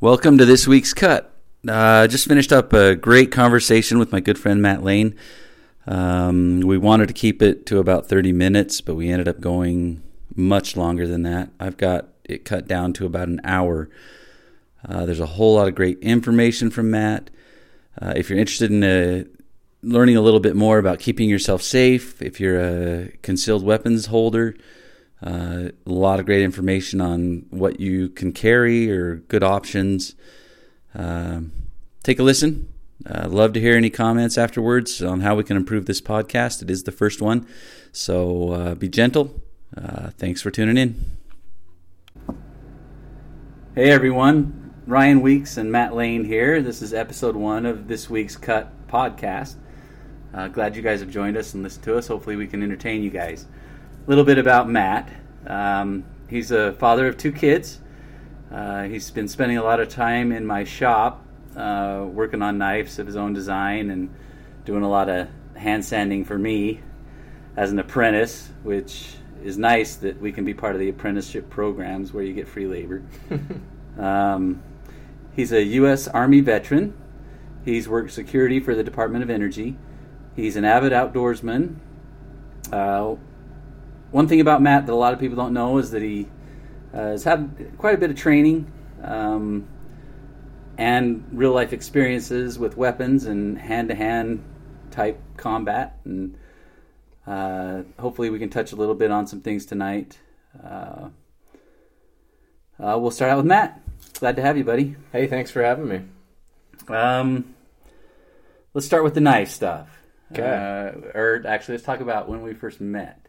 Welcome to this week's Cut. Just finished up a great conversation with my good friend Matt Lane. We wanted to keep it to about 30 minutes, but we ended up going much longer than that. I've got it cut down to about an hour. There's a whole lot of great information from Matt. If you're interested in learning a little bit more about keeping yourself safe, if you're a concealed weapons holder, a lot of great information on what you can carry or good options. Take a listen. Love to hear any comments afterwards on how we can improve this podcast. It is the first one, so be gentle. Thanks for tuning in. Hey everyone, Ryan Weeks and Matt Lane here. This is episode 1 of this week's Cut podcast. Glad you guys have joined us and listened to us. Hopefully we can entertain you guys. Little bit about Matt. He's a father of 2 kids. He's been spending a lot of time in my shop working on knives of his own design and doing a lot of hand sanding for me as an apprentice, which is nice that we can be part of the apprenticeship programs where you get free labor. He's a U.S. Army veteran. He's worked security for the Department of Energy. He's an avid outdoorsman. One thing about Matt that a lot of people don't know is that he has had quite a bit of training and real-life experiences with weapons and hand-to-hand type combat. And hopefully we can touch a little bit on some things tonight. We'll start out with Matt. Glad to have you, buddy. Hey, thanks for having me. Let's start with the knife stuff. Okay. Or actually, let's talk about when we first met.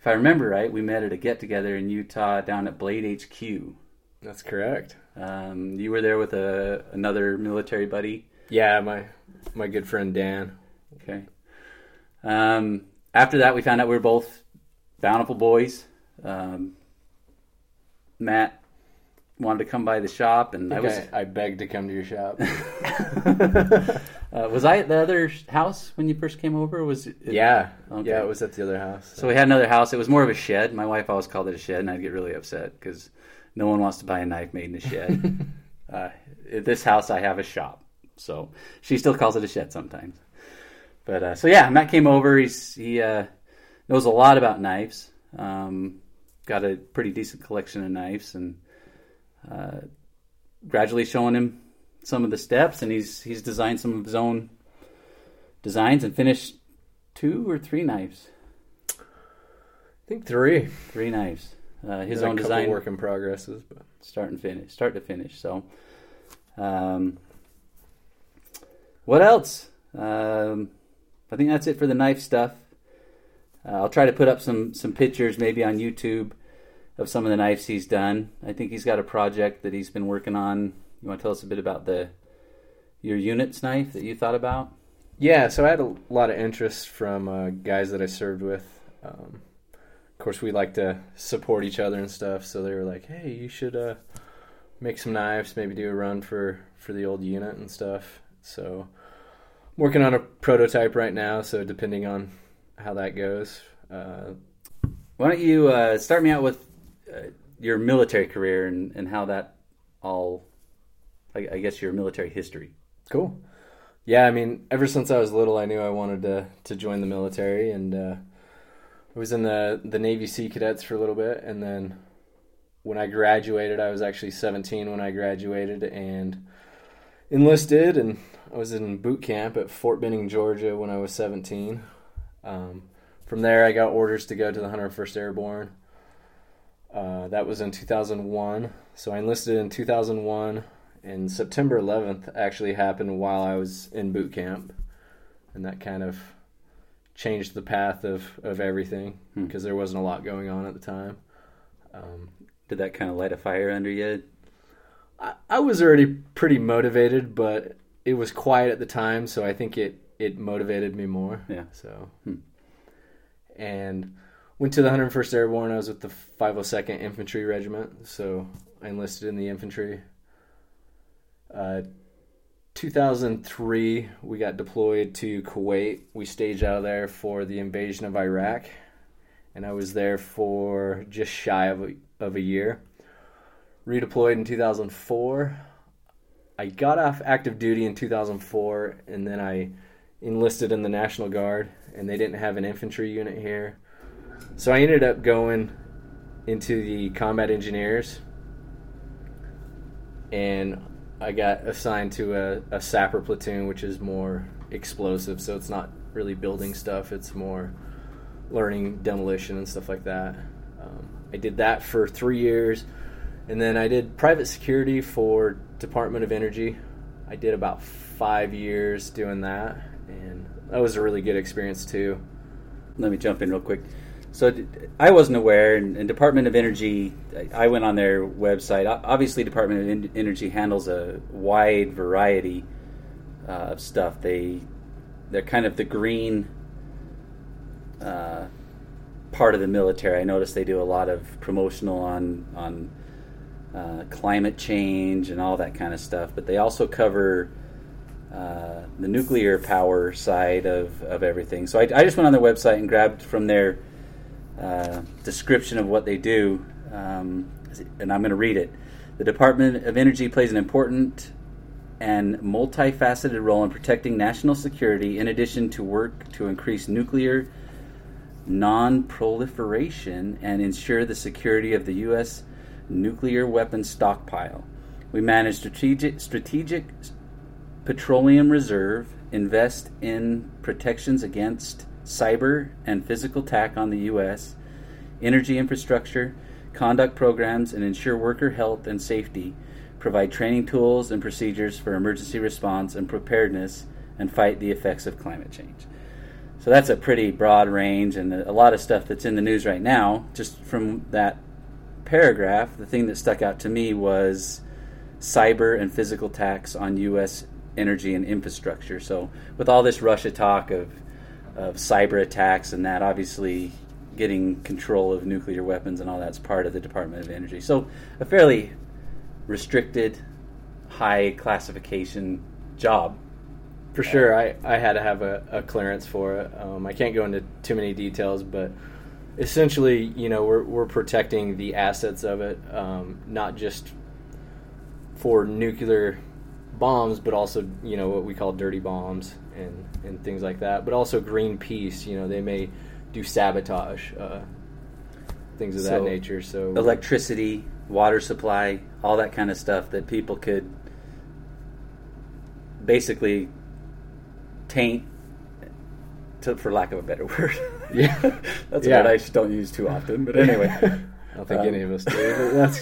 If I remember right, we met at a get-together in Utah down at Blade HQ. That's correct. You were there with another military buddy? Yeah, my good friend Dan. Okay. After that, we found out we were both Bountiful boys. Matt wanted to come by the shop, and I begged to come to your shop. Was I at the other house when you first came over? Yeah. Okay. Yeah, it was at the other house. So we had another house. It was more of a shed. My wife always called it a shed, and I'd get really upset because no one wants to buy a knife made in a shed. At this house, I have a shop. So she still calls it a shed sometimes. But Matt came over. He knows a lot about knives. Got a pretty decent collection of knives, and gradually showing him some of the steps, and he's designed some of his own designs and finished 2 or 3 knives. I think 3. 3 knives. His own design. A couple work in progresses, but start to finish. So, what else? I think that's it for the knife stuff. I'll try to put up some pictures maybe on YouTube of some of the knives he's done. I think he's got a project that he's been working on. You want to tell us a bit about your unit's knife that you thought about? Yeah, so I had a lot of interest from guys that I served with. Of course, we like to support each other and stuff, so they were like, hey, you should make some knives, maybe do a run for the old unit and stuff. So I'm working on a prototype right now, so depending on how that goes. Why don't you start me out with your military career and how that all... I guess your military history. Cool. Yeah, I mean, ever since I was little, I knew I wanted to join the military, and I was in the Navy Sea Cadets for a little bit, and then when I graduated, I was actually 17 when I graduated and enlisted, and I was in boot camp at Fort Benning, Georgia when I was 17. From there, I got orders to go to the 101st Airborne. That was in 2001, so I enlisted in 2001. And September 11th actually happened while I was in boot camp, and that kind of changed the path of everything because there wasn't a lot going on at the time. Did that kind of light a fire under you? I was already pretty motivated, but it was quiet at the time, so I think it motivated me more. Yeah. So, and went to the 101st Airborne. I was with the 502nd Infantry Regiment, so I enlisted in the infantry. 2003, we got deployed to Kuwait. We staged out of there for the invasion of Iraq, and I was there for just shy of a year. Redeployed in 2004. I got off active duty in 2004, and then I enlisted in the National Guard, and they didn't have an infantry unit here. So I ended up going into the combat engineers, and I got assigned to a sapper platoon, which is more explosive, so it's not really building stuff, it's more learning demolition and stuff like that. I did that for 3 years, and then I did private security for Department of Energy. I did about 5 years doing that, and that was a really good experience too. Let me jump in real quick. So I wasn't aware, and Department of Energy, I went on their website. Obviously, Department of Energy handles a wide variety of stuff. They're kind of the green part of the military. I noticed they do a lot of promotional on climate change and all that kind of stuff, but they also cover the nuclear power side of everything. So I just went on their website and grabbed from their description of what they do, and I'm going to read it. The Department of Energy plays an important and multifaceted role in protecting national security, in addition to work to increase nuclear non-proliferation and ensure the security of the U.S. nuclear weapons stockpile. We manage strategic petroleum reserve, invest in protections against cyber and physical attack on the U.S., energy infrastructure, conduct programs, and ensure worker health and safety, provide training tools and procedures for emergency response and preparedness, and fight the effects of climate change. So that's a pretty broad range, and a lot of stuff that's in the news right now. Just from that paragraph, the thing that stuck out to me was cyber and physical attacks on U.S. energy and infrastructure. So with all this Russia talk of cyber attacks and that, obviously getting control of nuclear weapons and all that's part of the Department of Energy. So a fairly restricted, high classification job. For sure, I had to have a clearance for it. I can't go into too many details, but essentially, you know, we're protecting the assets of it, not just for nuclear bombs, but also, you know, what we call dirty bombs and things like that. But also Greenpeace, you know, they may do sabotage, things of that nature. So electricity, water supply, all that kind of stuff that people could basically taint, for lack of a better word. Yeah, that's a word I just don't use too often. But anyway, I don't think any of us do. But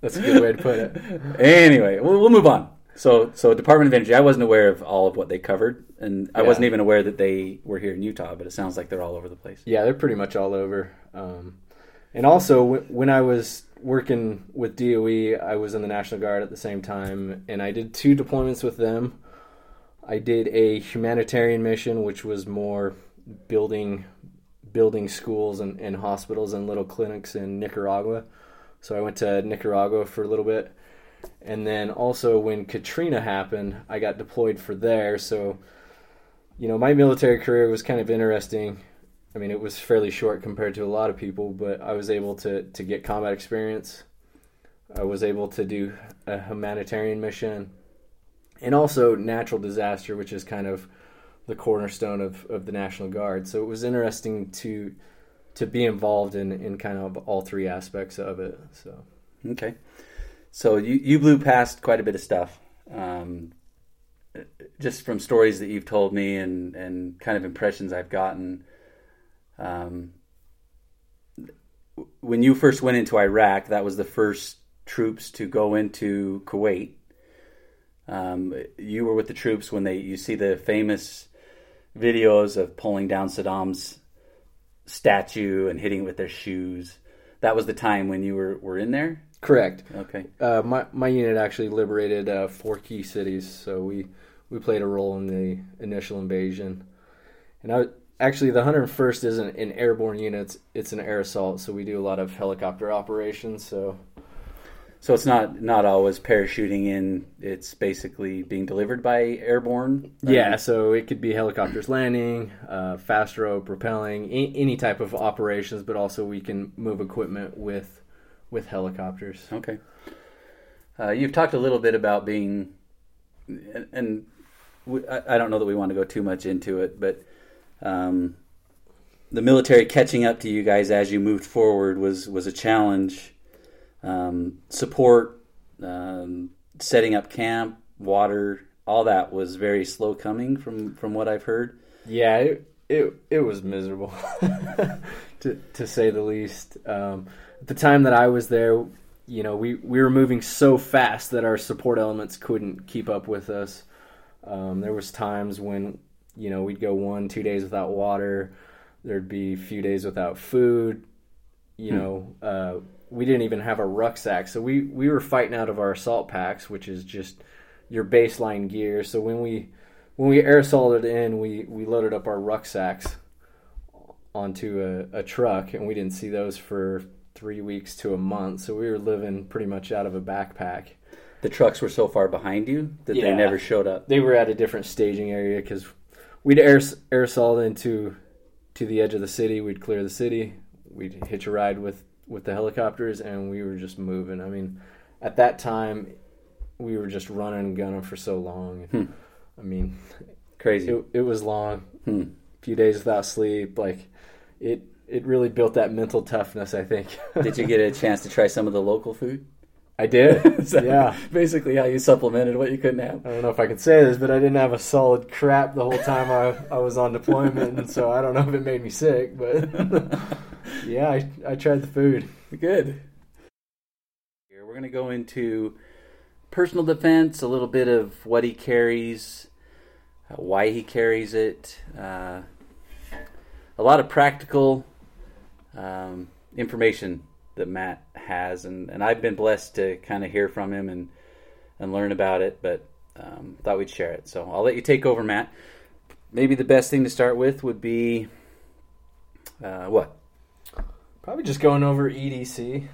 that's a good way to put it. Anyway, we'll move on. So Department of Energy, I wasn't aware of all of what they covered, and I wasn't even aware that they were here in Utah. But it sounds like they're all over the place. Yeah, they're pretty much all over. And also, when I was working with DOE, I was in the National Guard at the same time, and I did 2 deployments with them. I did a humanitarian mission, which was more building schools and hospitals and little clinics in Nicaragua. So I went to Nicaragua for a little bit. And then also when Katrina happened, I got deployed for there. So, you know, my military career was kind of interesting. I mean, it was fairly short compared to a lot of people, but I was able to get combat experience. I was able to do a humanitarian mission. And also natural disaster, which is kind of the cornerstone of the National Guard. So it was interesting to be involved in kind of all 3 aspects of it. So okay. So you blew past quite a bit of stuff, just from stories that you've told me and kind of impressions I've gotten. When you first went into Iraq, that was the first troops to go into Kuwait. You were with the troops when you see the famous videos of pulling down Saddam's statue and hitting it with their shoes. That was the time when you were in there? Correct. Okay. My unit actually liberated 4 key cities, so we played a role in the initial invasion. And actually, the 101st isn't an airborne unit, it's an air assault, so we do a lot of helicopter operations, so... So it's not always parachuting in. It's basically being delivered by airborne? Yeah, so it could be helicopters landing, fast rope, rappelling, any type of operations, but also we can move equipment with helicopters. Okay. You've talked a little bit about being and we, I don't know that we want to go too much into it, but the military catching up to you guys as you moved forward was a challenge. Support, setting up camp, water, all that was very slow coming from what I've heard. Yeah, it was miserable to say the least. At the time that I was there, you know, we were moving so fast that our support elements couldn't keep up with us. There was times when, you know, we'd go 1-2 days without water. There'd be a few days without food. You know, we didn't even have a rucksack. So we were fighting out of our assault packs, which is just your baseline gear. So when we air assaulted in, we loaded up our rucksacks onto a truck, and we didn't see those for 3 weeks to a month. So we were living pretty much out of a backpack. The trucks were so far behind you that they never showed up. They were at a different staging area because we'd air assault into the edge of the city. We'd clear the city. We'd hitch a ride with the helicopters, and we were just moving. I mean, at that time, we were just running and gunning for so long. I mean, crazy. It was long. A few days without sleep. Like, it really built that mental toughness, I think. Did you get a chance to try some of the local food? I did. So yeah. Basically how you supplemented what you couldn't have. I don't know if I can say this, but I didn't have a solid crap the whole time I was on deployment, and so I don't know if it made me sick, but yeah, I tried the food. Good. We're going to go into personal defense, a little bit of what he carries, why he carries it, a lot of practical information that Matt has, and I've been blessed to kind of hear from him and learn about it, but thought we'd share it. So I'll let you take over, Matt. Maybe the best thing to start with would be what? Probably just going over EDC,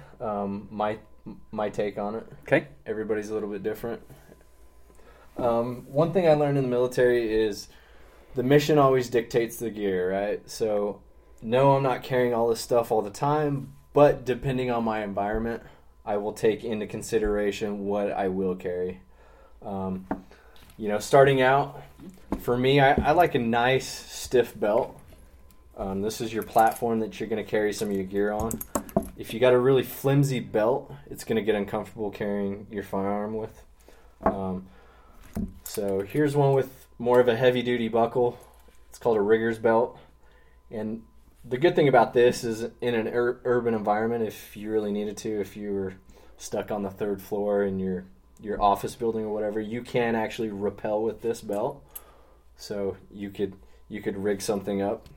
my take on it. Okay. Everybody's a little bit different. One thing I learned in the military is the mission always dictates the gear, right? So no, I'm not carrying all this stuff all the time, but depending on my environment, I will take into consideration what I will carry. You know, starting out, for me, I like a nice, stiff belt. This is your platform that you're going to carry some of your gear on. If you got a really flimsy belt, it's going to get uncomfortable carrying your firearm with. So here's one with more of a heavy-duty buckle. It's called a rigger's belt. And the good thing about this is in an urban environment, if you really needed to, if you were stuck on the third floor in your office building or whatever, you can actually rappel with this belt. So you could rig something up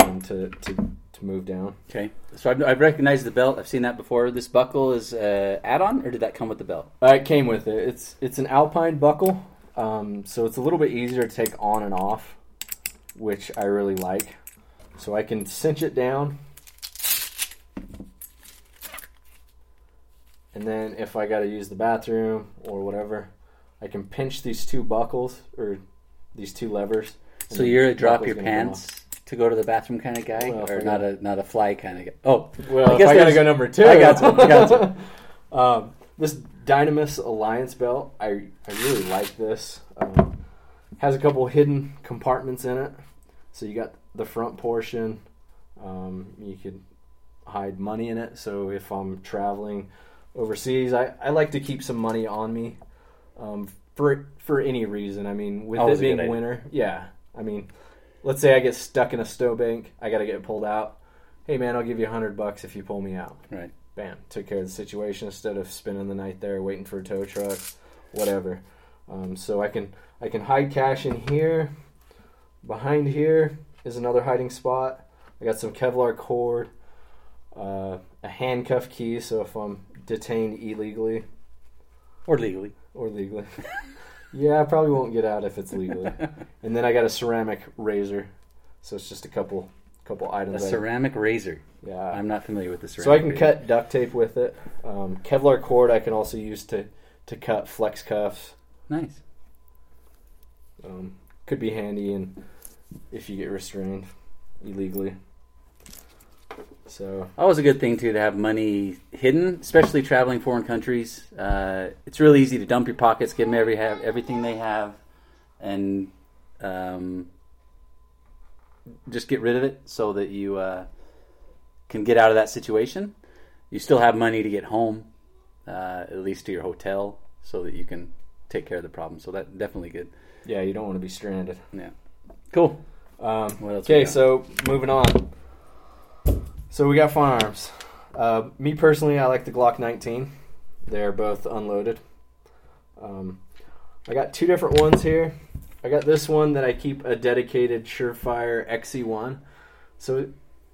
to move down. Okay. So I've recognized the belt. I've seen that before. This buckle is an add-on, or did that come with the belt? It came with it. It's an Alpine buckle, so it's a little bit easier to take on and off, which I really like. So I can cinch it down, and then if I got to use the bathroom or whatever, I can pinch these two buckles or these two levers. So you're a drop your pants to go to the bathroom kind of guy, well, or not a fly kind of guy? Oh, well, I guess I got to go number two. I got to. This Dynamis Alliance belt, I really like this. Has a couple hidden compartments in it, so you got the front portion, you could hide money in it. So if I'm traveling overseas, I like to keep some money on me for any reason. I mean, with it being winter, yeah. I mean, let's say I get stuck in a snowbank, I got to get pulled out. Hey, man, I'll give you $100 if you pull me out. Right. Bam. Took care of the situation instead of spending the night there waiting for a tow truck, whatever. So I can hide cash in here, behind here is another hiding spot. I got some Kevlar cord, a handcuff key, so if I'm detained illegally. Or legally. Yeah, I probably won't get out if it's legally. And then I got a ceramic razor, so it's just a couple items. A ceramic razor? Yeah. I'm not familiar with the ceramic razor. So I can cut duct tape with it. Kevlar cord I can also use to cut flex cuffs. Nice. Could be handy and if you get restrained illegally. So always a good thing too to have money hidden, especially traveling foreign countries. It's really easy to dump your pockets, give them everything they have, and just get rid of it so that you can get out of that situation. You still have money to get home, at least to your hotel, so that you can take care of the problem. So that's definitely good. Yeah, you don't want to be stranded. Yeah. Cool. What else? Okay, so moving on. So we got firearms. Me personally, I like the Glock 19. They're both unloaded. I got two different ones here. I got this one that I keep a dedicated Surefire XE1. So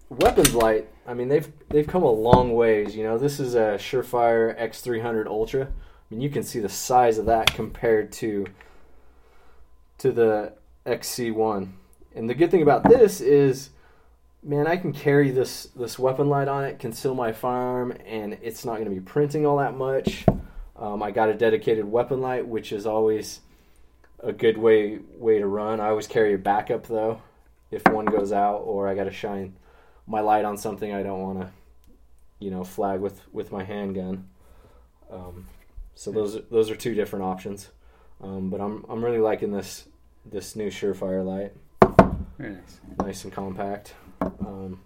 weapons light, I mean, they've come a long ways. You know, this is a Surefire X300 Ultra. I mean, you can see the size of that compared to the XC1. And the good thing about this is, man, I can carry this weapon light on it, conceal my firearm, and it's not going to be printing all that much. I got a dedicated weapon light, which is always a good way to run. I always carry a backup, though, if one goes out or I got to shine my light on something I don't want to, you know, flag with my handgun. So those are two different options. But I'm really liking this new Surefire light. Very nice. Nice and compact. And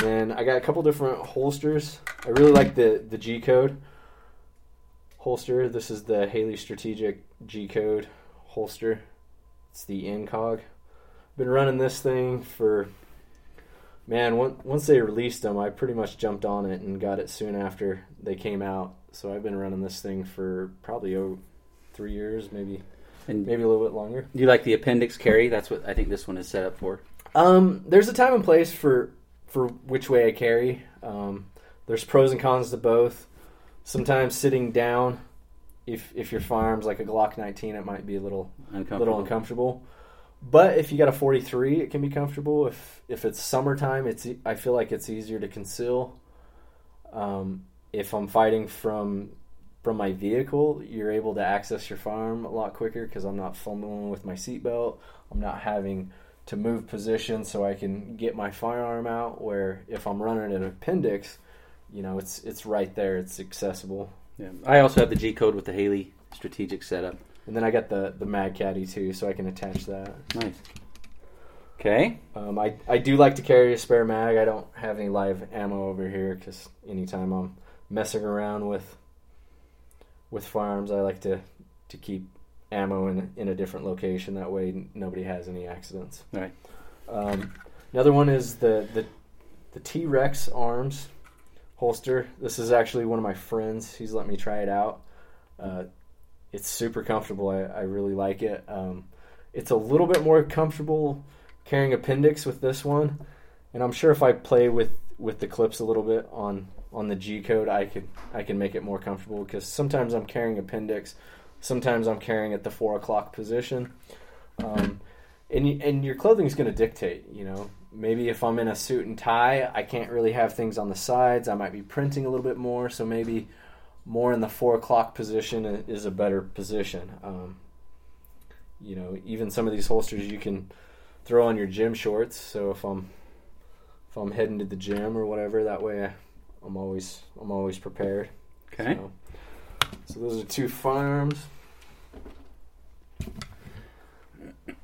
then I got a couple different holsters. I really like the G-Code holster. This is the Haley Strategic G-Code holster. It's the INCOG. Been running this thing for, man, once they released them, I pretty much jumped on it and got it soon after they came out. So I've been running this thing for probably 3 years, maybe a little bit longer. Do you like the appendix carry? That's what I think this one is set up for. There's a time and place for which way I carry. There's pros and cons to both. Sometimes sitting down, if your firearm's like a Glock 19, it might be a little uncomfortable. But if you got a 43, it can be comfortable. If it's summertime, I feel like it's easier to conceal. If I'm fighting from my vehicle, you're able to access your firearm a lot quicker because I'm not fumbling with my seatbelt. I'm not having to move position so I can get my firearm out, where if I'm running an appendix, you know, it's right there. It's accessible. Yeah. I also have the G-Code with the Haley Strategic setup. And then I got the Mag Caddy too, so I can attach that. Nice. Okay. I do like to carry a spare mag. I don't have any live ammo over here because anytime I'm messing around with firearms, I like to keep ammo in a different location. That way nobody has any accidents. All right. Another one is the T-Rex Arms holster. This is actually one of my friends. He's let me try it out. It's super comfortable. I really like it. It's a little bit more comfortable carrying appendix with this one. And I'm sure if I play with the clips a little bit on the G-Code, I can make it more comfortable, because sometimes I'm carrying appendix, sometimes I'm carrying at the 4 o'clock position, and your clothing is going to dictate. You know, maybe if I'm in a suit and tie, I can't really have things on the sides. I might be printing a little bit more, so maybe more in the 4 o'clock position is a better position. You know, even some of these holsters you can throw on your gym shorts. So if I'm heading to the gym or whatever, that way I'm always prepared. Okay. So those are two firearms.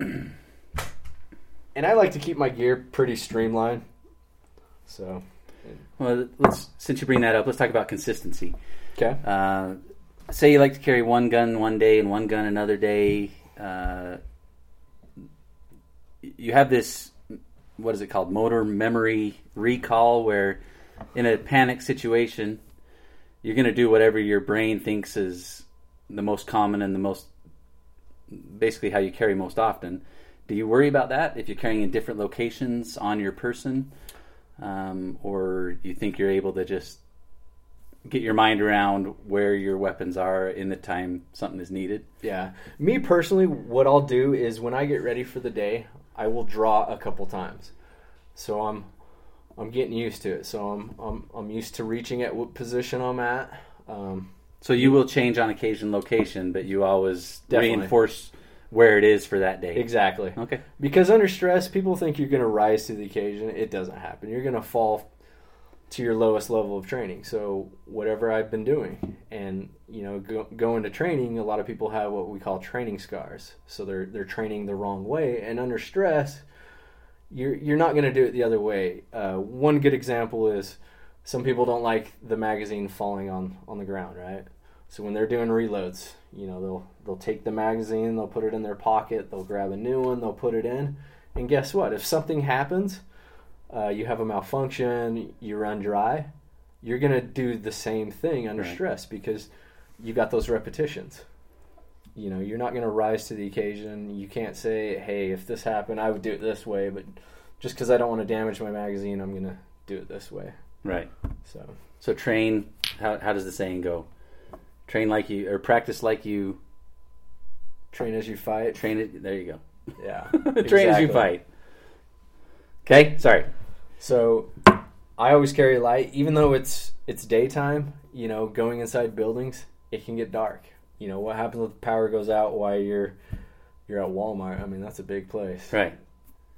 And I like to keep my gear pretty streamlined. So. Well, since you bring that up, let's talk about consistency. Okay. Say you like to carry one gun one day and one gun another day. You have this, what is it called, motor memory recall, where in a panic situation, you're going to do whatever your brain thinks is the most common and the most, basically how you carry most often. Do you worry about that if you're carrying in different locations on your person? Or you think you're able to just get your mind around where your weapons are in the time something is needed? Yeah. Me personally, what I'll do is when I get ready for the day, I will draw a couple times. So I'm getting used to it. So I'm used to reaching at what position I'm at. So you will change on occasion location, but you always reinforce where it is for that day. Exactly. Okay. Because under stress, people think you're going to rise to the occasion. It doesn't happen. You're going to fall to your lowest level of training. So whatever I've been doing, and you know, going to training, a lot of people have what we call training scars. So they're training the wrong way, and under stress, you're not going to do it the other way. One good example is some people don't like the magazine falling on the ground, right? So when they're doing reloads, you know, they'll take the magazine, they'll put it in their pocket, they'll grab a new one, they'll put it in, and guess what? If something happens, you have a malfunction, you run dry, you're going to do the same thing under stress because you got those repetitions. You know, you're not going to rise to the occasion. You can't say, hey, if this happened, I would do it this way, but just because I don't want to damage my magazine, I'm going to do it this way. Right. So train, how does the saying go? Train like you, or practice like you. Train as you fight. Train it, there you go. Yeah. Train exactly. As you fight. Okay, sorry. So I always carry light, even though it's daytime. You know, going inside buildings, it can get dark. You know, what happens if the power goes out while you're at Walmart? I mean, that's a big place, right?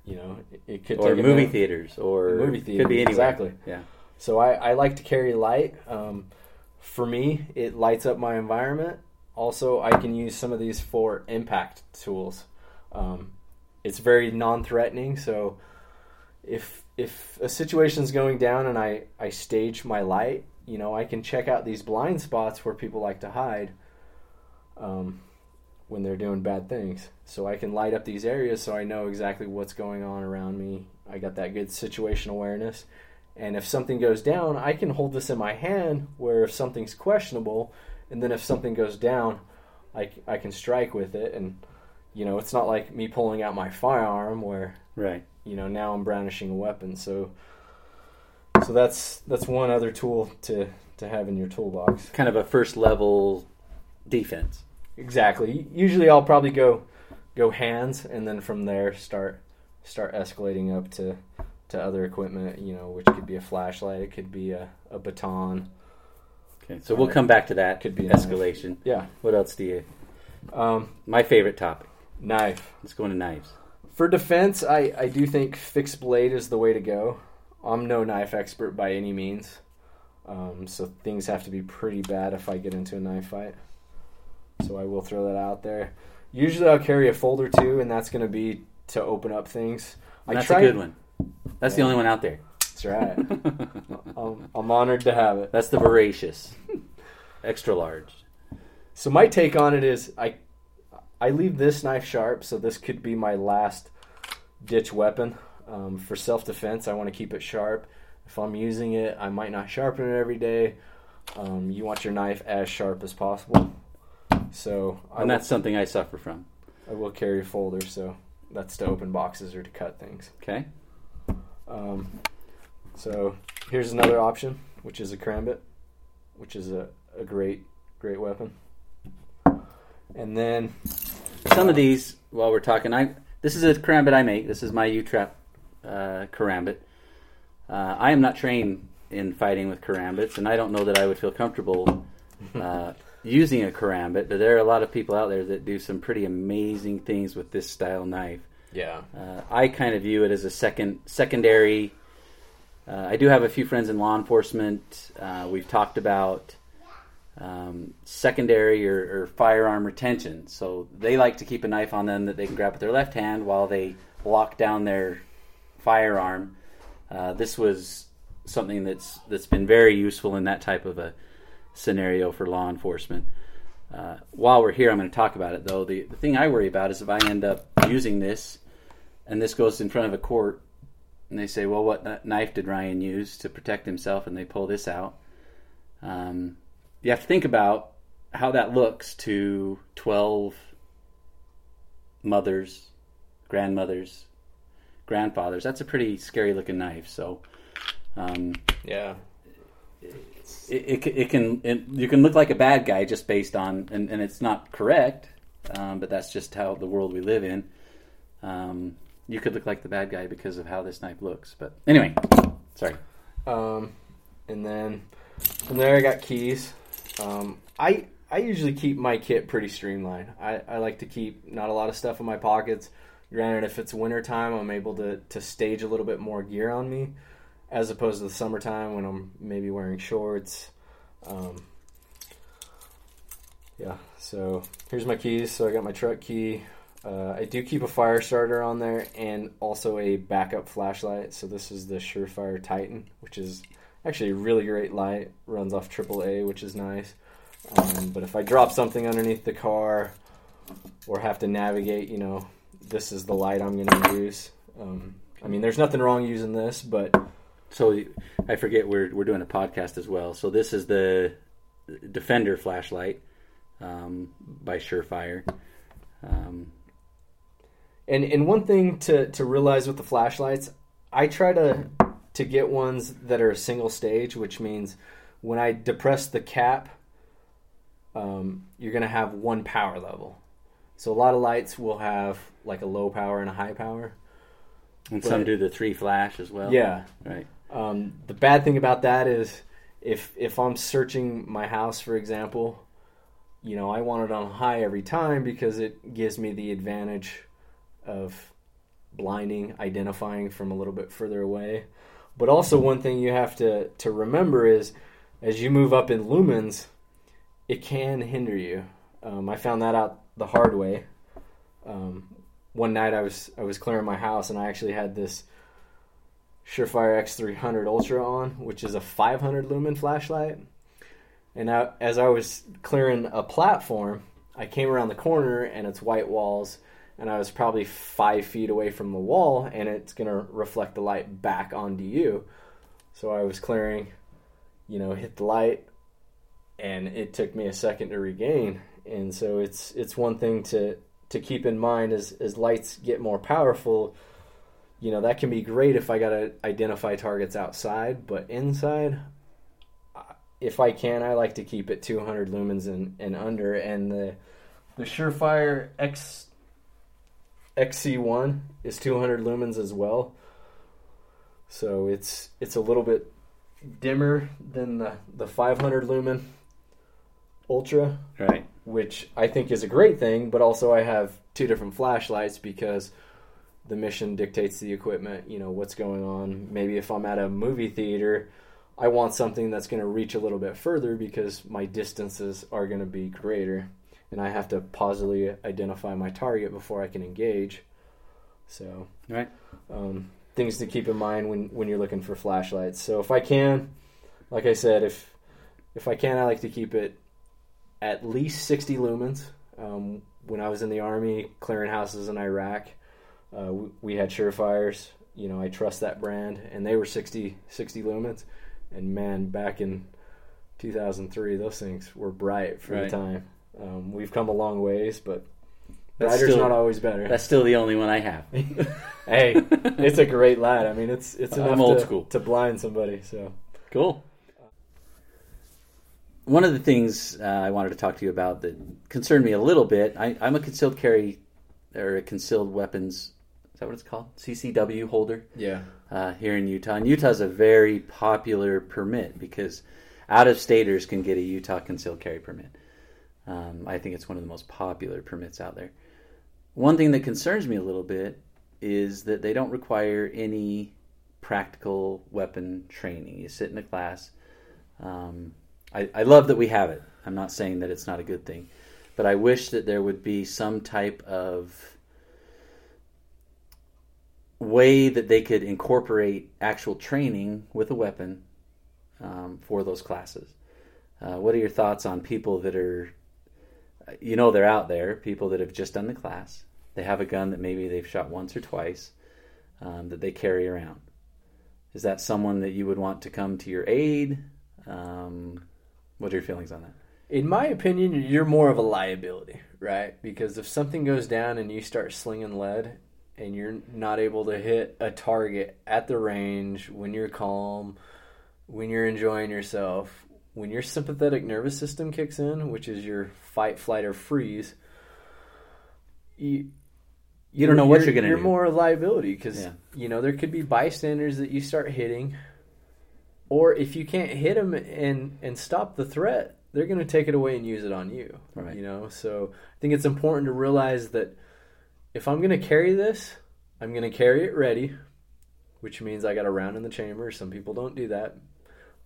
You know, it could or take movie down. Theaters or movie theaters. Could be anywhere. Exactly. Yeah. So I like to carry light. For me, it lights up my environment. Also, I can use some of these for impact tools. It's very non-threatening, so. If a situation's going down and I stage my light, you know, I can check out these blind spots where people like to hide when they're doing bad things. So I can light up these areas so I know exactly what's going on around me. I got that good situation awareness. And if something goes down, I can hold this in my hand where if something's questionable, and then if something goes down, I can strike with it. And, you know, it's not like me pulling out my firearm where... Right. You know, now I'm brandishing a weapon, so that's one other tool to have in your toolbox. Kind of a first level defense. Exactly. Usually, I'll probably go hands, and then from there start escalating up to other equipment. You know, which could be a flashlight, it could be a baton. Okay, so we'll come back to that. Could be escalation. Yeah. What else do you? My favorite topic. Knife. Let's go into knives. For defense, I do think fixed blade is the way to go. I'm no knife expert by any means, so things have to be pretty bad if I get into a knife fight. So I will throw that out there. Usually I'll carry a folder too, and that's going to be to open up things. That's a good one. That's the only one out there. That's right. I'm honored to have it. That's the voracious. Extra large. So my take on it is I leave this knife sharp, so this could be my last ditch weapon. For self-defense, I want to keep it sharp. If I'm using it, I might not sharpen it every day. You want your knife as sharp as possible. And that's something I suffer from. I will carry a folder, so that's to open boxes or to cut things. Okay. So here's another option, which is a crambit, which is a great weapon. And then some of these, while we're talking, this is a karambit I make. This is my U-trap karambit. I am not trained in fighting with karambits, and I don't know that I would feel comfortable using a karambit, but there are a lot of people out there that do some pretty amazing things with this style knife. Yeah. I kind of view it as a secondary. I do have a few friends in law enforcement. We've talked about... secondary or firearm retention. So they like to keep a knife on them that they can grab with their left hand while they lock down their firearm. This was something that's been very useful in that type of a scenario for law enforcement. While we're here, I'm going to talk about it, though. The thing I worry about is if I end up using this and this goes in front of a court and they say, well, what knife did Ryan use to protect himself? And they pull this out. You have to think about how that looks to 12 mothers, grandmothers, grandfathers. That's a pretty scary-looking knife. So, you can look like a bad guy just based on, and it's not correct, but that's just how the world we live in. You could look like the bad guy because of how this knife looks. But anyway, sorry. And then from there, I got keys. I usually keep my kit pretty streamlined. I like to keep not a lot of stuff in my pockets. Granted, if it's wintertime, I'm able to stage a little bit more gear on me. as opposed to the summertime when I'm maybe wearing shorts. Yeah, so here's my keys. So I got my truck key. I do keep a fire starter on there and also a backup flashlight. So this is the Surefire Titan, which is actually a really great light. Runs off AAA, which is nice. But if I drop something underneath the car or have to navigate, you know, this is the light I'm going to use. I mean, there's nothing wrong using this, but... So I forget we're doing a podcast as well. So this is the Defender flashlight by Surefire. And one thing to realize with the flashlights, I try to get ones that are a single stage, which means when I depress the cap, you're going to have one power level. So a lot of lights will have like a low power and a high power. And some do the 3 flash as well. Yeah. Right. The bad thing about that is if I'm searching my house, for example, you know, I want it on high every time because it gives me the advantage of blinding, identifying from a little bit further away. But also one thing you have to remember is as you move up in lumens, it can hinder you. I found that out the hard way. One night I was clearing my house and I actually had this Surefire X300 Ultra on, which is a 500 lumen flashlight. And as I was clearing a platform, I came around the corner and it's white walls, and I was probably 5 feet away from the wall, and it's going to reflect the light back onto you. So I was clearing, you know, hit the light, and it took me a second to regain. And so it's one thing to keep in mind as lights get more powerful, you know, that can be great if I got to identify targets outside, but inside, if I can, I like to keep it 200 lumens and under. And the Surefire XC1 is 200 lumens as well. So it's a little bit dimmer than the 500 lumen Ultra. Right. Which I think is a great thing, but also I have two different flashlights because the mission dictates the equipment, you know, what's going on. Maybe if I'm at a movie theater, I want something that's going to reach a little bit further because my distances are going to be greater, and I have to positively identify my target before I can engage. So, right. Things to keep in mind when you're looking for flashlights. So if I can, like I said, if I can, I like to keep it at least 60 lumens. When I was in the Army clearing houses in Iraq, we had Surefires. You know, I trust that brand, and they were 60 lumens. And man, back in 2003, those things were bright for the time. We've come a long ways, but brighter's not always better. That's still the only one I have. Hey, it's a great light. I mean, it's enough old school to blind somebody. So cool. One of the things I wanted to talk to you about that concerned me a little bit, I'm a concealed carry or a concealed weapons, is that what it's called? CCW holder? Yeah. Here in Utah. And Utah's a very popular permit because out-of-staters can get a Utah concealed carry permit. I think it's one of the most popular permits out there. One thing that concerns me a little bit is that they don't require any practical weapon training. You sit in a class. I love that we have it. I'm not saying that it's not a good thing, but I wish that there would be some type of way that they could incorporate actual training with a weapon for those classes. What are your thoughts on people that are, you know, they're out there, people that have just done the class, they have a gun that maybe they've shot once or twice that they carry around? Is that someone that you would want to come to your aid? What are your feelings on that? In my opinion, you're more of a liability, right? Because if something goes down and you start slinging lead and you're not able to hit a target at the range when you're calm, when you're enjoying yourself, when your sympathetic nervous system kicks in, which is your fight, flight, or freeze, you don't know what you're going to do. You're more a liability because, you know, there could be bystanders that you start hitting. Or if you can't hit them and stop the threat, they're going to take it away and use it on you. Right. You know, so I think it's important to realize that if I'm going to carry this, I'm going to carry it ready. which means I got a round in the chamber. Some people don't do that.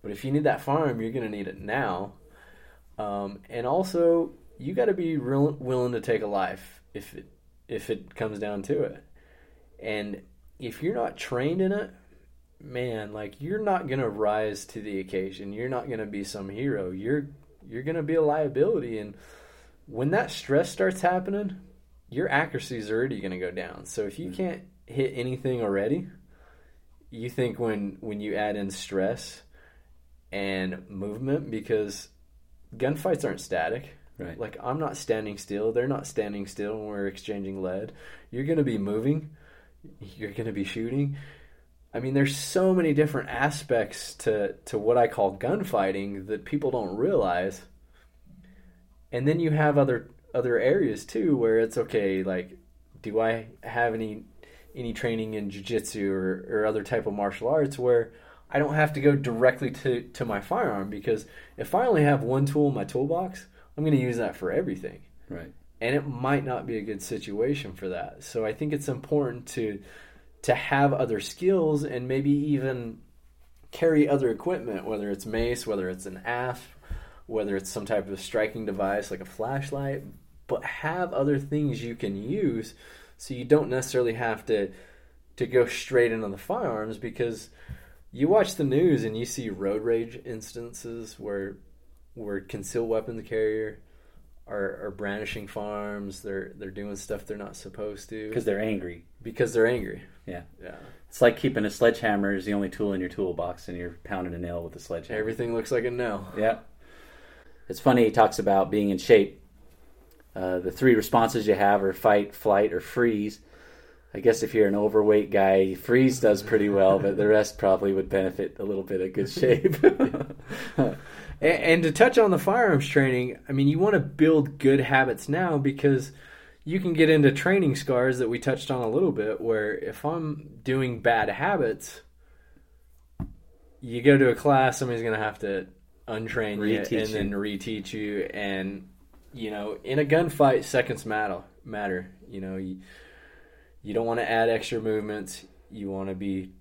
But if you need that firearm, you're going to need it now. And also, you got to be willing to take a life if it comes down to it. And if you're not trained in it, man, like, you're not going to rise to the occasion. You're not going to be some hero. You're going to be a liability. And when that stress starts happening, your accuracy is already going to go down. So if you can't hit anything already, you think when you add in stress and movement, because gunfights aren't static. Right. Like, I'm not standing still. They're not standing still when we're exchanging lead. You're going to be moving. You're going to be shooting. I mean, there's so many different aspects to what I call gunfighting that people don't realize. And then you have other areas too, where it's okay, like, do I have any training in jiu-jitsu or other type of martial arts where I don't have to go directly to my firearm? Because if I only have one tool in my toolbox, I'm going to use that for everything. Right. And it might not be a good situation for that. So I think it's important to have other skills and maybe even carry other equipment, whether it's mace, whether it's an aft, whether it's some type of striking device like a flashlight, but have other things you can use so you don't necessarily have to go straight into the firearms. Because you watch the news and you see road rage instances where concealed weapons carrier are brandishing firearms. They're doing stuff they're not supposed to. Because they're angry. Yeah. It's like keeping a sledgehammer is the only tool in your toolbox and you're pounding a nail with a sledgehammer. Everything looks like a nail. Yeah. It's funny, he talks about being in shape. The three responses you have are fight, flight, or freeze. I guess if you're an overweight guy, freeze does pretty well, but the rest probably would benefit a little bit of good shape. And to touch on the firearms training, I mean, you want to build good habits now, because you can get into training scars that we touched on a little bit, where if I'm doing bad habits, you go to a class, somebody's going to have to untrain you and then reteach you. And, you know, in a gunfight, seconds matter. You know, you don't want to add extra movements. You want to be,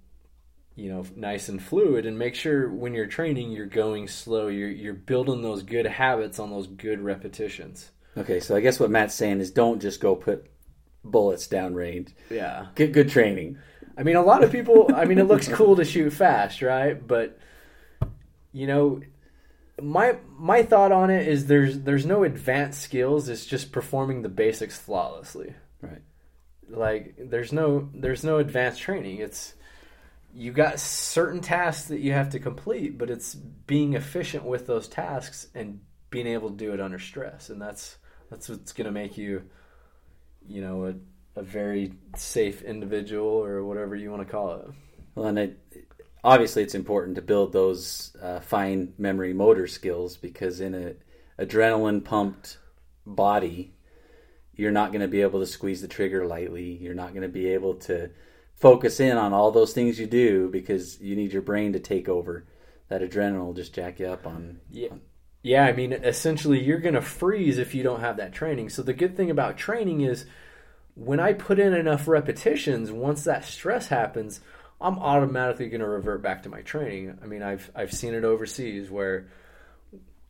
you know, nice and fluid, and make sure when you're training, you're going slow. You're building those good habits on those good repetitions. Okay, so I guess what Matt's saying is don't just go put bullets down range. Yeah. Get good training. I mean, a lot of people, it looks cool to shoot fast, right? But, you know, my thought on it is there's no advanced skills. It's just performing the basics flawlessly. Right. Like, there's no advanced training. It's, you got certain tasks that you have to complete, but it's being efficient with those tasks and being able to do it under stress. And that's what's going to make you, you know, a very safe individual, or whatever you want to call it. Well, and obviously it's important to build those fine memory motor skills, because in an adrenaline-pumped body, you're not going to be able to squeeze the trigger lightly. You're not going to be able to focus in on all those things you do, because you need your brain to take over. That adrenaline will just jack you up on. Yeah, I mean, essentially you're going to freeze if you don't have that training. So the good thing about training is when I put in enough repetitions, once that stress happens, I'm automatically going to revert back to my training. I mean, I've seen it overseas where,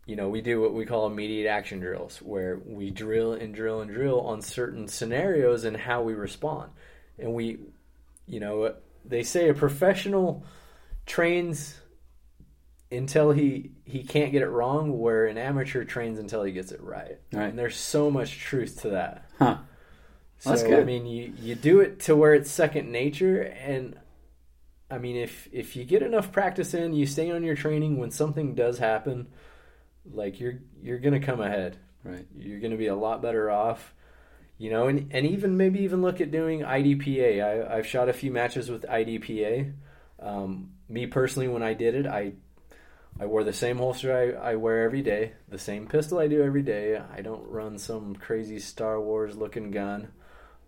you know, we do what we call immediate action drills, where we drill and drill and drill on certain scenarios and how we respond. And we, you know, they say a professional trains until he can't get it wrong, where an amateur trains until he gets it right. Right. And there's so much truth to that. Huh. So, that's good. I mean, you do it to where it's second nature. And, I mean, if you get enough practice in, you stay on your training, when something does happen, like, you're going to come ahead. Right. You're going to be a lot better off. You know, and even look at doing IDPA. I've shot a few matches with IDPA. Me personally, when I did it, I wore the same holster I wear every day, the same pistol I do every day. I don't run some crazy Star Wars looking gun.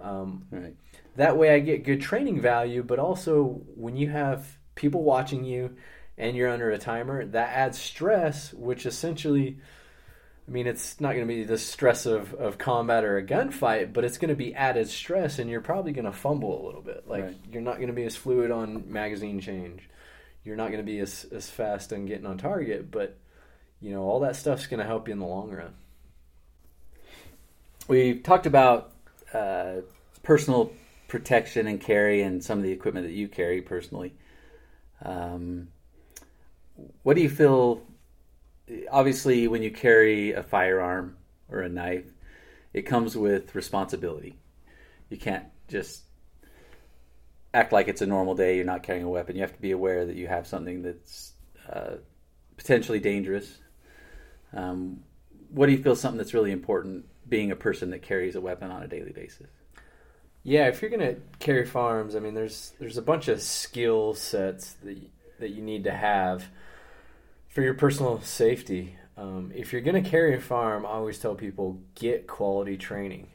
Right. That way I get good training value, but also when you have people watching you and you're under a timer, that adds stress, which essentially, I mean, it's not going to be the stress of combat or a gunfight, but it's going to be added stress, and you're probably going to fumble a little bit. Like, right. You're not going to be as fluid on magazine change. You're not going to be as fast on getting on target, but, you know, all that stuff's going to help you in the long run. We've talked about personal protection and carry and some of the equipment that you carry personally. What do you feel... Obviously, when you carry a firearm or a knife, it comes with responsibility. You can't just act like it's a normal day, you're not carrying a weapon. You have to be aware that you have something that's potentially dangerous. What do you feel something that's really important being a person that carries a weapon on a daily basis? Yeah, if you're going to carry firearms, I mean, there's a bunch of skill sets that you need to have. For your personal safety, if you're going to carry a firearm, I always tell people, get quality training.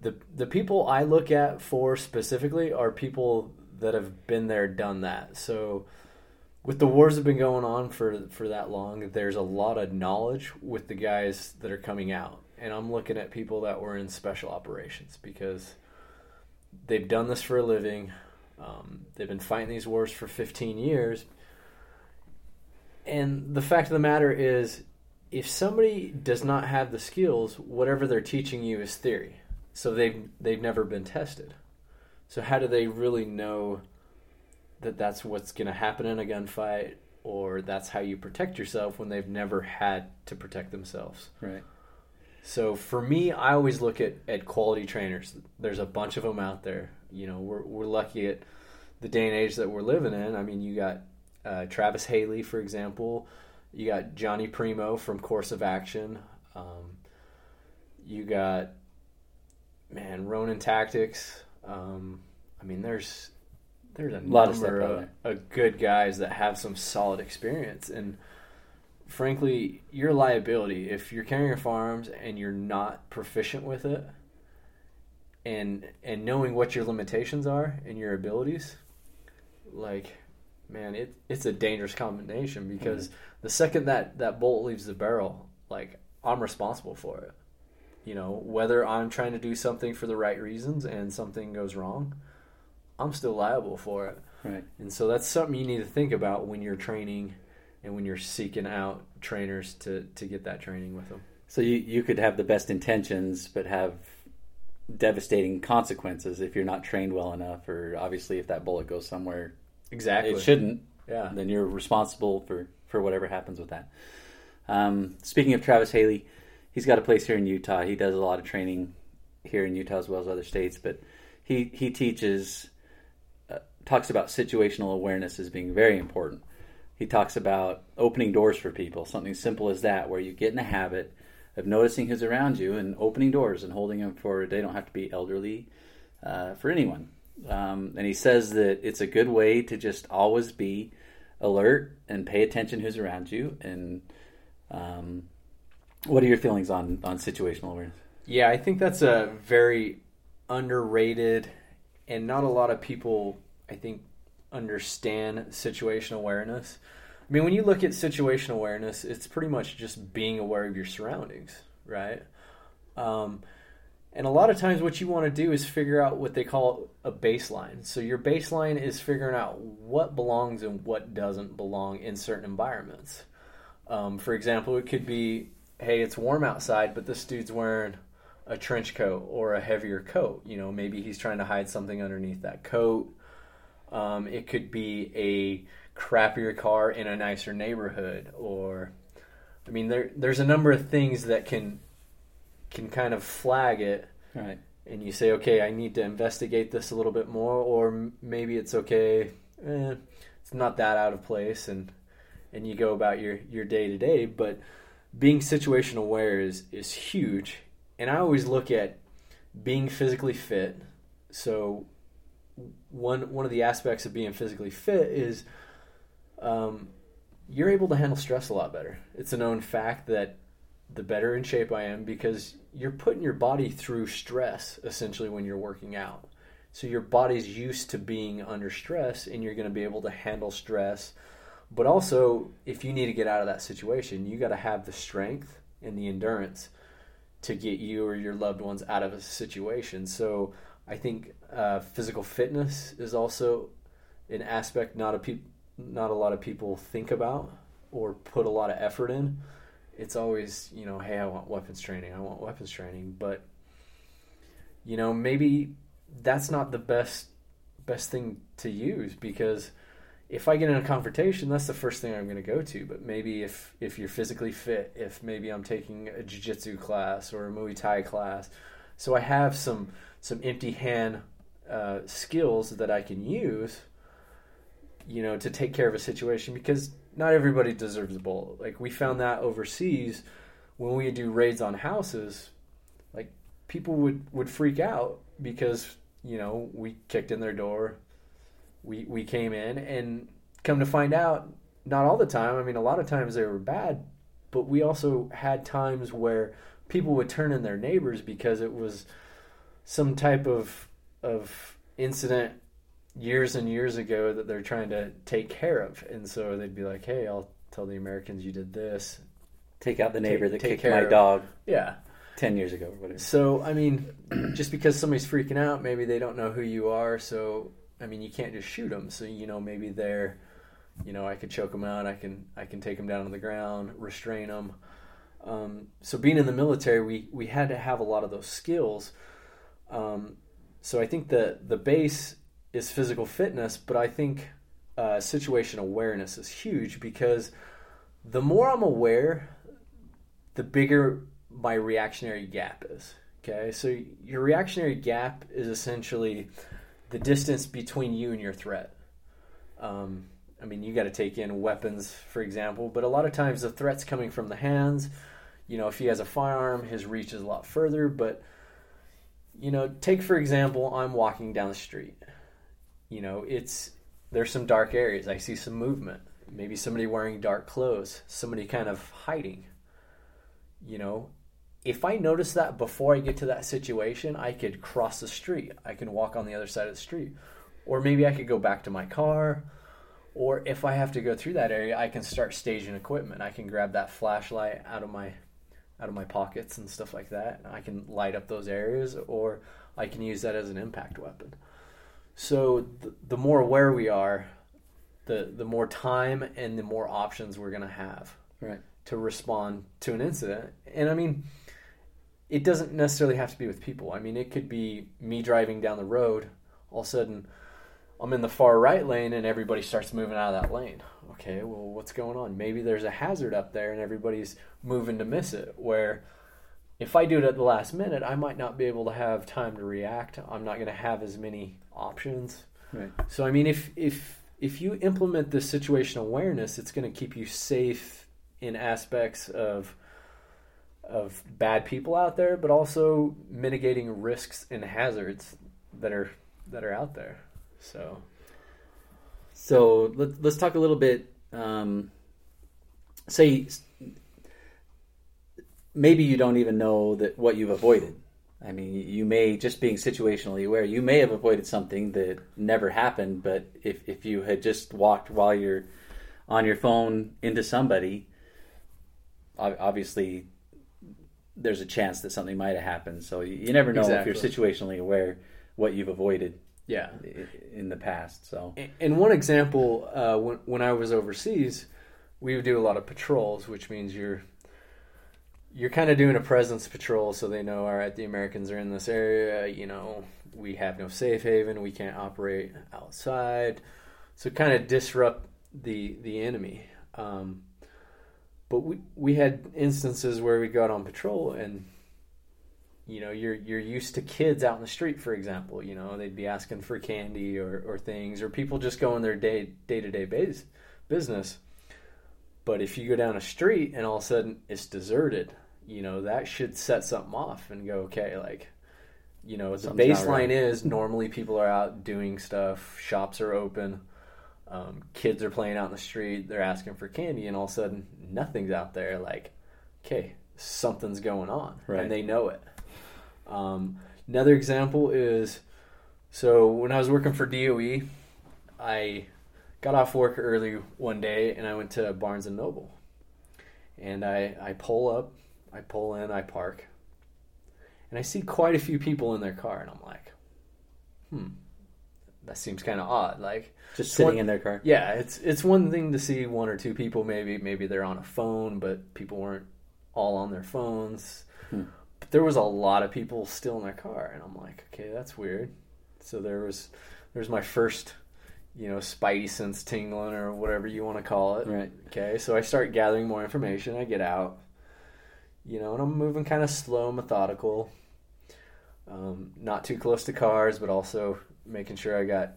The people I look at for specifically are people that have been there, done that. So with the wars that have been going on for that long, there's a lot of knowledge with the guys that are coming out. And I'm looking at people that were in special operations because they've done this for a living. They've been fighting these wars for 15 years. And the fact of the matter is, if somebody does not have the skills, whatever they're teaching you is theory. So they've never been tested. So how do they really know that that's what's going to happen in a gunfight, or that's how you protect yourself when they've never had to protect themselves? Right. So for me, I always look at quality trainers. There's a bunch of them out there. You know, we're lucky at the day and age that we're living in. I mean, you got... Travis Haley, for example. You got Johnny Primo from Course of Action. You got, man, Ronan Tactics. I mean, there's a number of good guys that have some solid experience. And frankly, your liability, if you're carrying your firearms and you're not proficient with it and knowing what your limitations are and your abilities, like... Man, it's a dangerous combination because the second that bolt leaves the barrel, like, I'm responsible for it. You know, whether I'm trying to do something for the right reasons and something goes wrong, I'm still liable for it. Right. And so that's something you need to think about when you're training and when you're seeking out trainers to get that training with them. So you could have the best intentions but have devastating consequences if you're not trained well enough, or obviously if that bullet goes somewhere... Exactly. It shouldn't. Yeah. Then you're responsible for whatever happens with that. Speaking of Travis Haley, he's got a place here in Utah. He does a lot of training here in Utah as well as other states, but he teaches, talks about situational awareness as being very important. He talks about opening doors for people, something simple as that, where you get in the habit of noticing who's around you and opening doors and holding them forward. They don't have to be elderly, for anyone. And he says that it's a good way to just always be alert and pay attention who's around you. And what are your feelings on situational awareness? Yeah, I think that's a very underrated, and not a lot of people, I think, understand situational awareness. I mean, when you look at situational awareness, it's pretty much just being aware of your surroundings, right? And a lot of times what you want to do is figure out what they call a baseline. So your baseline is figuring out what belongs and what doesn't belong in certain environments. For example, it could be, hey, it's warm outside, but this dude's wearing a trench coat or a heavier coat. You know, maybe he's trying to hide something underneath that coat. It could be a crappier car in a nicer neighborhood. Or, I mean, there's a number of things that can kind of flag it, right? And you say, okay, I need to investigate this a little bit more, or maybe it's okay, it's not that out of place, and you go about your day-to-day. But being situation aware is huge, and I always look at being physically fit. So one of the aspects of being physically fit is you're able to handle stress a lot better. It's a known fact that the better in shape I am, because you're putting your body through stress essentially when you're working out. So your body's used to being under stress, and you're going to be able to handle stress But also, if you need to get out of that situation, you got to have the strength and the endurance to get you or your loved ones out of a situation. So I think physical fitness is also an aspect not a lot of people think about or put a lot of effort in. It's always, you know, hey, I want weapons training. But, you know, maybe that's not the best thing to use, because if I get in a confrontation, that's the first thing I'm going to go to. But maybe if you're physically fit, if maybe I'm taking a jiu-jitsu class or a Muay Thai class, so I have some empty hand skills that I can use, you know, to take care of a situation, because not everybody deserves a bullet. Like, we found that overseas when we do raids on houses, like, people would freak out because, you know, we kicked in their door. We came in, and come to find out, not all the time. I mean, a lot of times they were bad, but we also had times where people would turn in their neighbors because it was some type of incident years and years ago that they're trying to take care of. And so they'd be like, hey, I'll tell the Americans you did this. Take out the neighbor that kicked my dog. Yeah. 10 years ago or whatever. So, I mean, just because somebody's freaking out, maybe they don't know who you are, so... I mean, you can't just shoot them. So, you know, maybe they're, you know, I could choke them out. I can take them down on the ground, restrain them. So being in the military, we had to have a lot of those skills. So I think the base is physical fitness, but I think situation awareness is huge, because the more I'm aware, the bigger my reactionary gap is. Okay, so your reactionary gap is essentially... the distance between you and your threat. I mean, you got to take in weapons, for example, but a lot of times the threat's coming from the hands. You know, if he has a firearm, his reach is a lot further. But, you know, take, for example, I'm walking down the street. You know, there's some dark areas. I see some movement. Maybe somebody wearing dark clothes, somebody kind of hiding. You know, if I notice that before I get to that situation, I could cross the street. I can walk on the other side of the street. Or maybe I could go back to my car. Or if I have to go through that area, I can start staging equipment. I can grab that flashlight out of my pockets and stuff like that. I can light up those areas, or I can use that as an impact weapon. So the more aware we are, the more time and the more options we're going to have, right, to respond to an incident. And I mean... it doesn't necessarily have to be with people. I mean, it could be me driving down the road. All of a sudden, I'm in the far right lane and everybody starts moving out of that lane. Okay, well, what's going on? Maybe there's a hazard up there and everybody's moving to miss it, where if I do it at the last minute, I might not be able to have time to react. I'm not going to have as many options. Right. So, I mean, if you implement this situational awareness, it's going to keep you safe in aspects of bad people out there, but also mitigating risks and hazards that are out there. So let's talk a little bit. Say maybe you don't even know that what you've avoided. I mean, you may, just being situationally aware, you may have avoided something that never happened. But if you had just walked while you're on your phone into somebody, obviously, there's a chance that something might have happened. So you never know. Exactly. If you're situationally aware what you've avoided, yeah, in the past. So, and one example, when I was overseas, we would do a lot of patrols, which means you're kind of doing a presence patrol, so they know, all right, the Americans are in this area. You know, we have no safe haven. We can't operate outside. So kind of disrupt the enemy. But we had instances where we got on patrol and, you know, you're used to kids out in the street, for example. You know, they'd be asking for candy or things, or people just going their day-to-day business. But if you go down a street and all of a sudden it's deserted, you know, that should set something off and go, okay, like, you know, something's the baseline right. Is normally people are out doing stuff, shops are open. Kids are playing out in the street, they're asking for candy, and all of a sudden nothing's out there. Like, okay, something's going on, right, and they know it. Another example is, so when I was working for DOE, I got off work early one day, and I went to Barnes & Noble. And I pull up, I pull in, I park. And I see quite a few people in their car, and I'm like, that seems kind of odd. Like, just sitting in their car? Yeah, it's one thing to see one or two people maybe they're on a phone, but people weren't all on their phones. But there was a lot of people still in their car, and I'm like, okay, that's weird. So there's my first, spidey sense tingling or whatever you want to call it. Right. Okay, so I start gathering more information. I get out, and I'm moving kind of slow, methodical, not too close to cars, but also making sure I got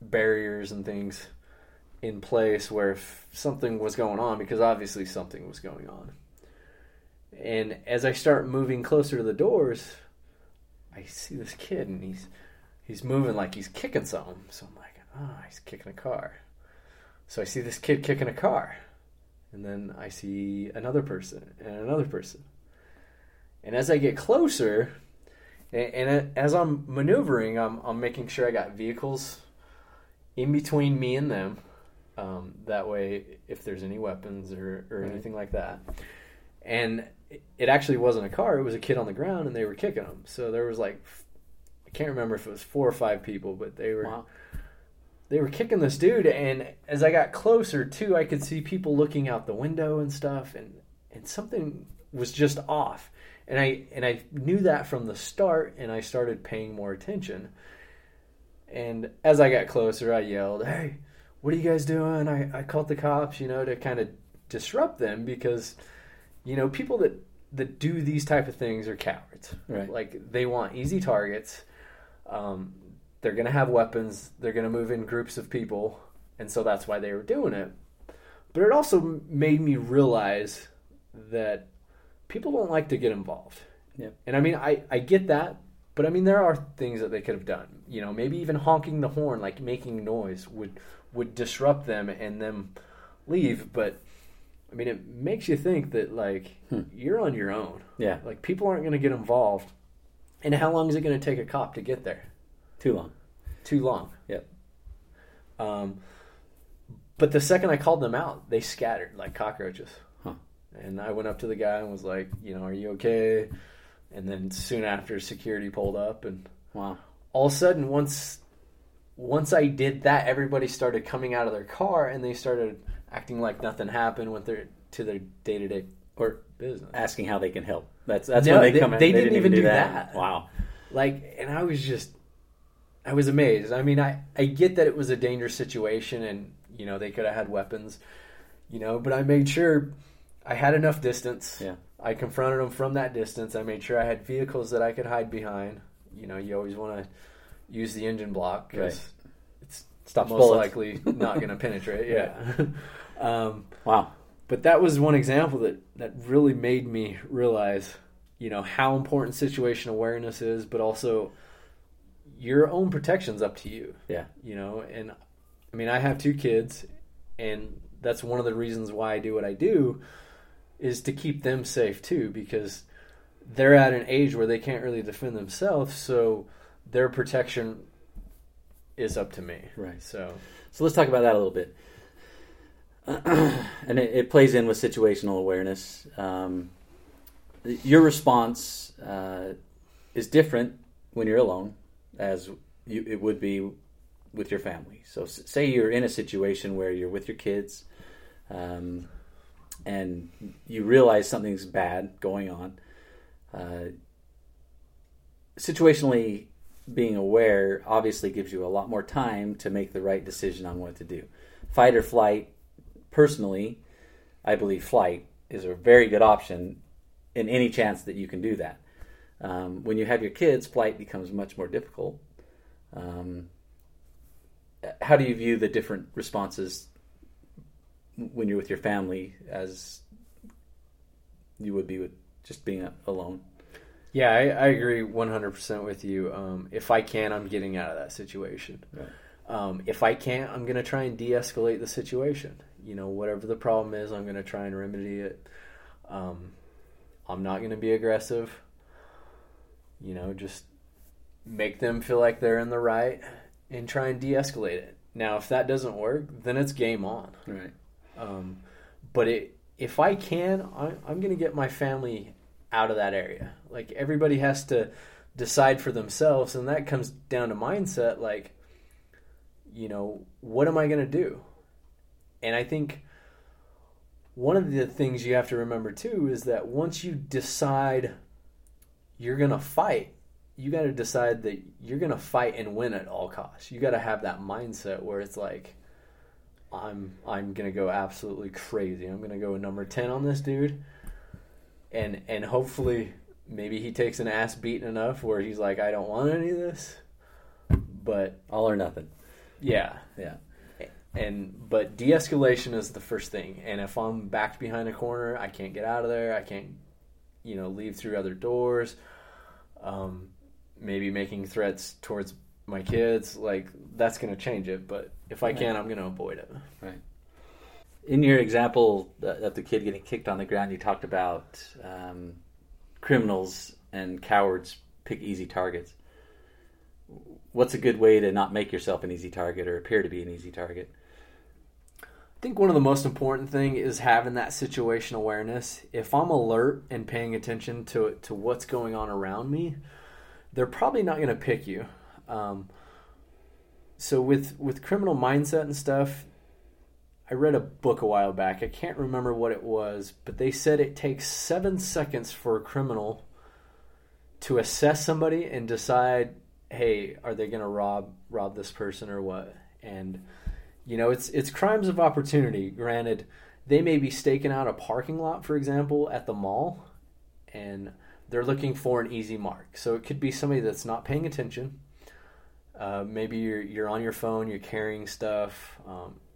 barriers and things in place where if something was going on, because obviously something was going on. And as I start moving closer to the doors, I see this kid, and he's moving like he's kicking something. So I'm like, he's kicking a car. So I see this kid kicking a car. And then I see another person and another person. And as I get closer, and as I'm maneuvering, I'm making sure I got vehicles in between me and them. That way, if there's any weapons or right. anything like that. And it actually wasn't a car. It was a kid on the ground, and they were kicking him. So there was like, I can't remember if it was 4 or 5 people, but they were wow. they were kicking this dude. And as I got closer, too, I could see people looking out the window and stuff, and something was just off. And I knew that from the start, and I started paying more attention. And as I got closer, I yelled, "Hey, what are you guys doing?" I called the cops, to kind of disrupt them because... people that do these type of things are cowards. Right. Like, they want easy targets. They're going to have weapons. They're going to move in groups of people. And so that's why they were doing it. But it also made me realize that people don't like to get involved. Yeah. And, I get that. But, there are things that they could have done. Maybe even honking the horn, like making noise, would disrupt them and them leave. But... it makes you think that, you're on your own. Yeah. People aren't going to get involved. And how long is it going to take a cop to get there? Too long. Yep. But the second I called them out, they scattered like cockroaches. Huh. And I went up to the guy and was like, are you okay? And then soon after, security pulled up. And wow. all of a sudden, once I did that, everybody started coming out of their car, and they started... acting like nothing happened with their day-to-day or business. Asking how they can help. That's no, when they come in. They didn't even do that. Wow. And I was amazed. I get that it was a dangerous situation and, they could have had weapons, but I made sure I had enough distance. Yeah. I confronted them from that distance. I made sure I had vehicles that I could hide behind. You always want to use the engine block because right. it's most bullets. Likely not going to penetrate. Yeah. Wow. But that was one example that really made me realize, how important situation awareness is, but also your own protection's up to you. Yeah. And I have 2 kids, and that's one of the reasons why I do what I do is to keep them safe too, because they're at an age where they can't really defend themselves. So their protection is up to me. Right. So let's talk about that a little bit. And it plays in with situational awareness. Your response is different when you're alone as it would be with your family. So say you're in a situation where you're with your kids and you realize something's bad going on. Situationally being aware obviously gives you a lot more time to make the right decision on what to do. Fight or flight, personally, I believe flight is a very good option in any chance that you can do that. When you have your kids, flight becomes much more difficult. How do you view the different responses when you're with your family as you would be with just being alone? Yeah, I agree 100% with you. If I can, I'm getting out of that situation. Right. If I can't, I'm going to try and de-escalate the situation. Whatever the problem is, I'm going to try and remedy it. I'm not going to be aggressive. Just make them feel like they're in the right and try and de-escalate it. Now, if that doesn't work, then it's game on. Right. But if I can, I'm going to get my family out of that area. Like, everybody has to decide for themselves, and that comes down to mindset. Like, you know, what am I going to do? And I think one of the things you have to remember, too, is that once you decide you're going to fight, you got to decide that you're going to fight and win at all costs. You got to have that mindset where it's like, I'm going to go absolutely crazy. I'm going to go number 10 on this dude. And hopefully maybe he takes an ass beating enough where he's like, I don't want any of this. But all or nothing. Yeah. Yeah. But de-escalation is the first thing. And if I'm backed behind a corner, I can't get out of there. I can't, you know, leave through other doors. Maybe making threats towards my kids, like, that's going to change it. But if I can, I'm going to avoid it. Right. In your example of the kid getting kicked on the ground, you talked about criminals and cowards pick easy targets. What's a good way to not make yourself an easy target or appear to be an easy target? I think one of the most important thing is having that situation awareness. If I'm alert and paying attention to what's going on around me, they're probably not going to pick you. So with criminal mindset and stuff, I read a book a while back. I can't remember what it was, but they said it takes 7 seconds for a criminal to assess somebody and decide, hey, are they going to rob this person or what? And you know, it's crimes of opportunity. Granted, they may be staking out a parking lot, for example, at the mall, and they're looking for an easy mark. So it could be somebody that's not paying attention. Maybe you're on your phone, you're carrying stuff,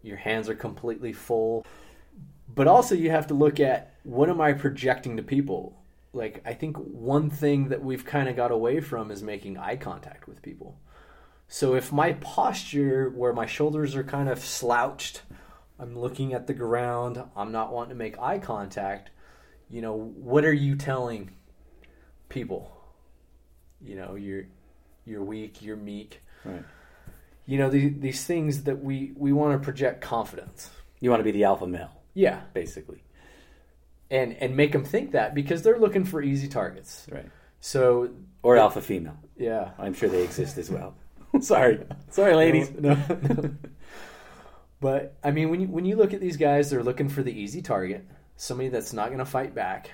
your hands are completely full. But also you have to look at, what am I projecting to people? Like, I think one thing that we've kind of got away from is making eye contact with people. So if my posture, where my shoulders are kind of slouched, I'm looking at the ground, I'm not wanting to make eye contact, you know, what are you telling people? You know, you're weak, you're meek. Right. You know, these things that we want to project confidence. You want to be the alpha male. Yeah. Basically. And make them think that, because they're looking for easy targets. Right. So, or alpha female. Yeah. I'm sure they exist as well. Sorry, ladies. No. But I mean, when you look at these guys, they're looking for the easy target, somebody that's not going to fight back,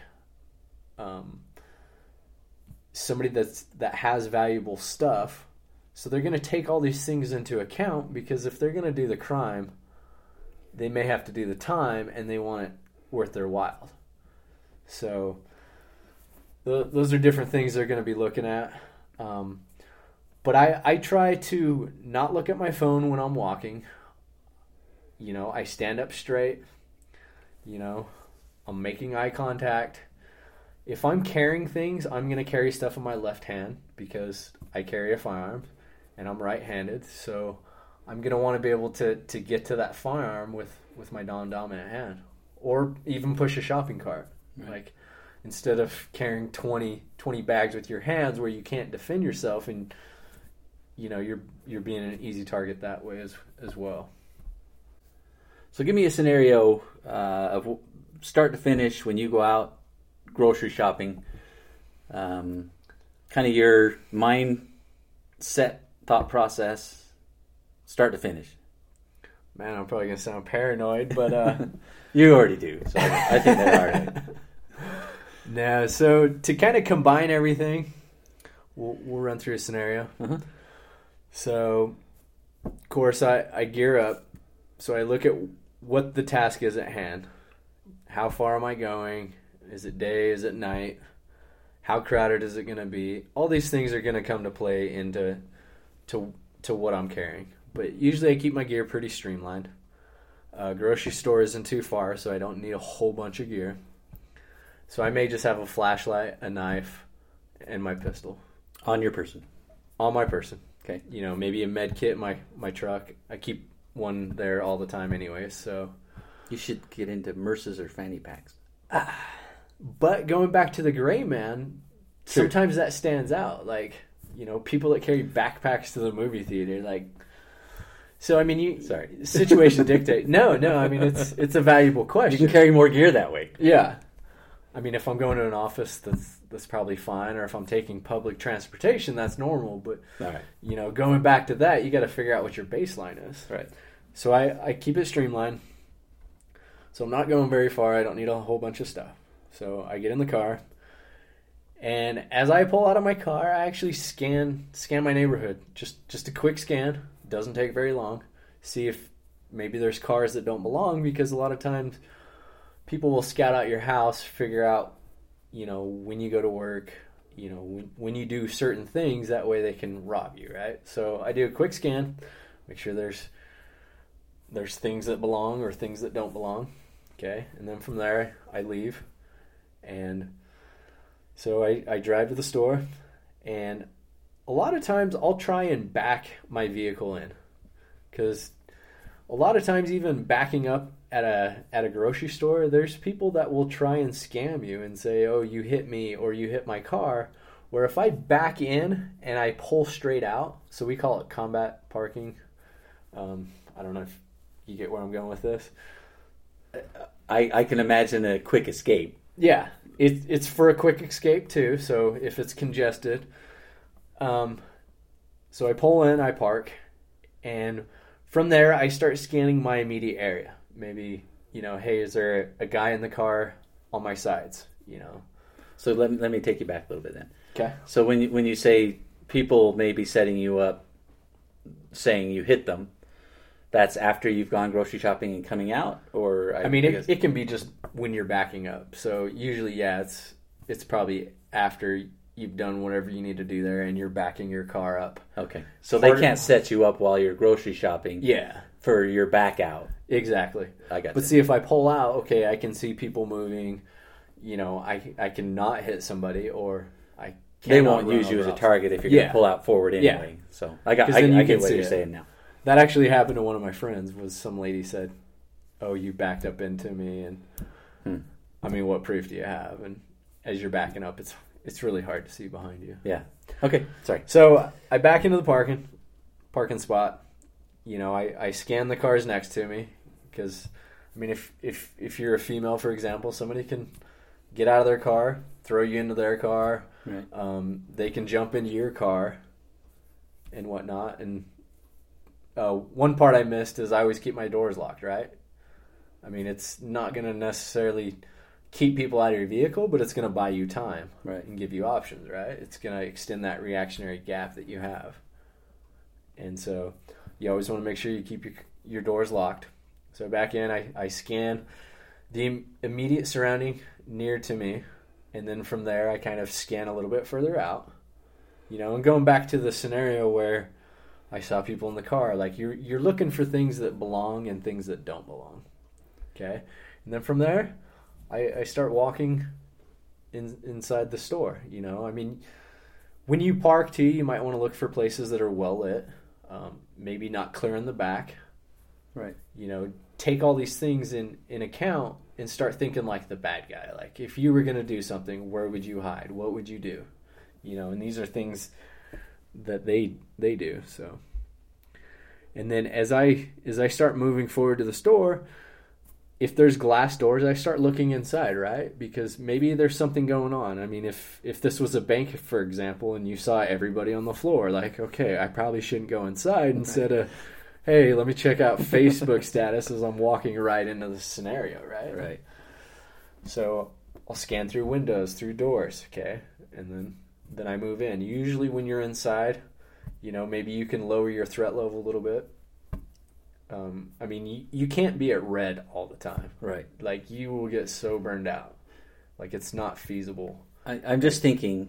somebody that has valuable stuff. So they're going to take all these things into account, because if they're going to do the crime, they may have to do the time, and they want it worth their while. So those are different things they're going to be looking at. But I try to not look at my phone when I'm walking. You know, I stand up straight. You know, I'm making eye contact. If I'm carrying things, I'm going to carry stuff in my left hand, because I carry a firearm and I'm right-handed. So I'm going to want to be able to get to that firearm with my non-dominant hand, or even push a shopping cart. Right. Like, instead of carrying 20 bags with your hands where you can't defend yourself, and you know, you're being an easy target that way as well. So give me a scenario of start to finish when you go out grocery shopping, kind of your mindset, thought process, start to finish. Man, I'm probably going to sound paranoid, but... You already do, so I think that's all right. No, so to kind of combine everything, we'll run through a scenario. Uh-huh. So, of course, I gear up. So I look at what the task is at hand. How far am I going? Is it day? Is it night? How crowded is it going to be? All these things are going to come to play into what I'm carrying. But usually I keep my gear pretty streamlined. Grocery store isn't too far, so I don't need a whole bunch of gear. So I may just have a flashlight, a knife, and my pistol. On your person? On my person. Okay, you know, maybe a med kit in my truck. I keep one there all the time anyway, so. You should get into MRSAs or fanny packs. But going back to the gray man, sure. Sometimes that stands out. Like, you know, people that carry backpacks to the movie theater, like, So, I mean, you... Sorry. Situation dictate. No, I mean, it's a valuable question. You can carry more gear that way. Yeah. I mean, if I'm going to an office, that's probably fine. Or if I'm taking public transportation, that's normal. But, you know, going back to that, you got to figure out what your baseline is. Right. So I keep it streamlined. So I'm not going very far. I don't need a whole bunch of stuff. So I get in the car. And as I pull out of my car, I actually scan my neighborhood. Just a quick scan. Doesn't take very long. See if maybe there's cars that don't belong, because a lot of times people will scout out your house, figure out, you know, when you go to work, you know, when you do certain things, that way they can rob you, right? So I do a quick scan, make sure there's things that belong or things that don't belong, okay? And then from there, I leave. And so I drive to the store, and a lot of times I'll try and back my vehicle in, because a lot of times even backing up at a grocery store, there's people that will try and scam you and say, oh, you hit me or you hit my car, where if I back in and I pull straight out, so we call it combat parking. I don't know if you get where I'm going with this. I can imagine a quick escape. Yeah, it's for a quick escape too, so if it's congested. So I pull in, I park, and from there I start scanning my immediate area. Maybe, you know, hey, is there a guy in the car on my sides, you know? So let me take you back a little bit then. Okay. So when you say people may be setting you up saying you hit them, that's after you've gone grocery shopping and coming out? Or I mean, it can be just when you're backing up. So usually, yeah, it's probably after you've done whatever you need to do there, and you're backing your car up. Okay. So they can't set you up while you're grocery shopping. Yeah. For your back out. Exactly. I got it. But see, if I pull out, okay, I can see people moving. You know, I cannot hit somebody, or I cannot. They won't use you as a target if you're going to pull out forward anyway. Yeah. So I get what you're saying now. That actually happened to one of my friends. Was some lady said, "Oh, you backed up into me," and I mean, what proof do you have? And as you're backing up, it's really hard to see behind you. Yeah. Okay. Sorry. So I back into the parking spot. You know, I scan the cars next to me, because, I mean, if you're a female, for example, somebody can get out of their car, throw you into their car. Right. They can jump into your car and whatnot. And one part I missed is I always keep my doors locked, right? I mean, it's not going to necessarily keep people out of your vehicle, but it's going to buy you time, right, and give you options, right? It's going to extend that reactionary gap that you have. And so you always want to make sure you keep your doors locked. So back in, I scan the immediate surrounding near to me, and then from there I kind of scan a little bit further out. You know, and going back to the scenario where I saw people in the car, like you're looking for things that belong and things that don't belong, okay? And then from there, I start walking inside the store, you know. I mean, when you park too, you might want to look for places that are well lit, maybe not clear in the back. Right. You know, take all these things in account and start thinking like the bad guy. Like, if you were going to do something, where would you hide? What would you do? You know, and these are things that they do. So, and then as I start moving forward to the store, if there's glass doors, I start looking inside, right? Because maybe there's something going on. I mean, if this was a bank, for example, and you saw everybody on the floor, like, okay, I probably shouldn't go inside instead of, hey, let me check out Facebook status as I'm walking right into the scenario, right? Right. So I'll scan through windows, through doors, okay? And then I move in. Usually when you're inside, you know, maybe you can lower your threat level a little bit. I mean, you can't be at red all the time. Right. Like, you will get so burned out. Like, it's not feasible. I'm just thinking,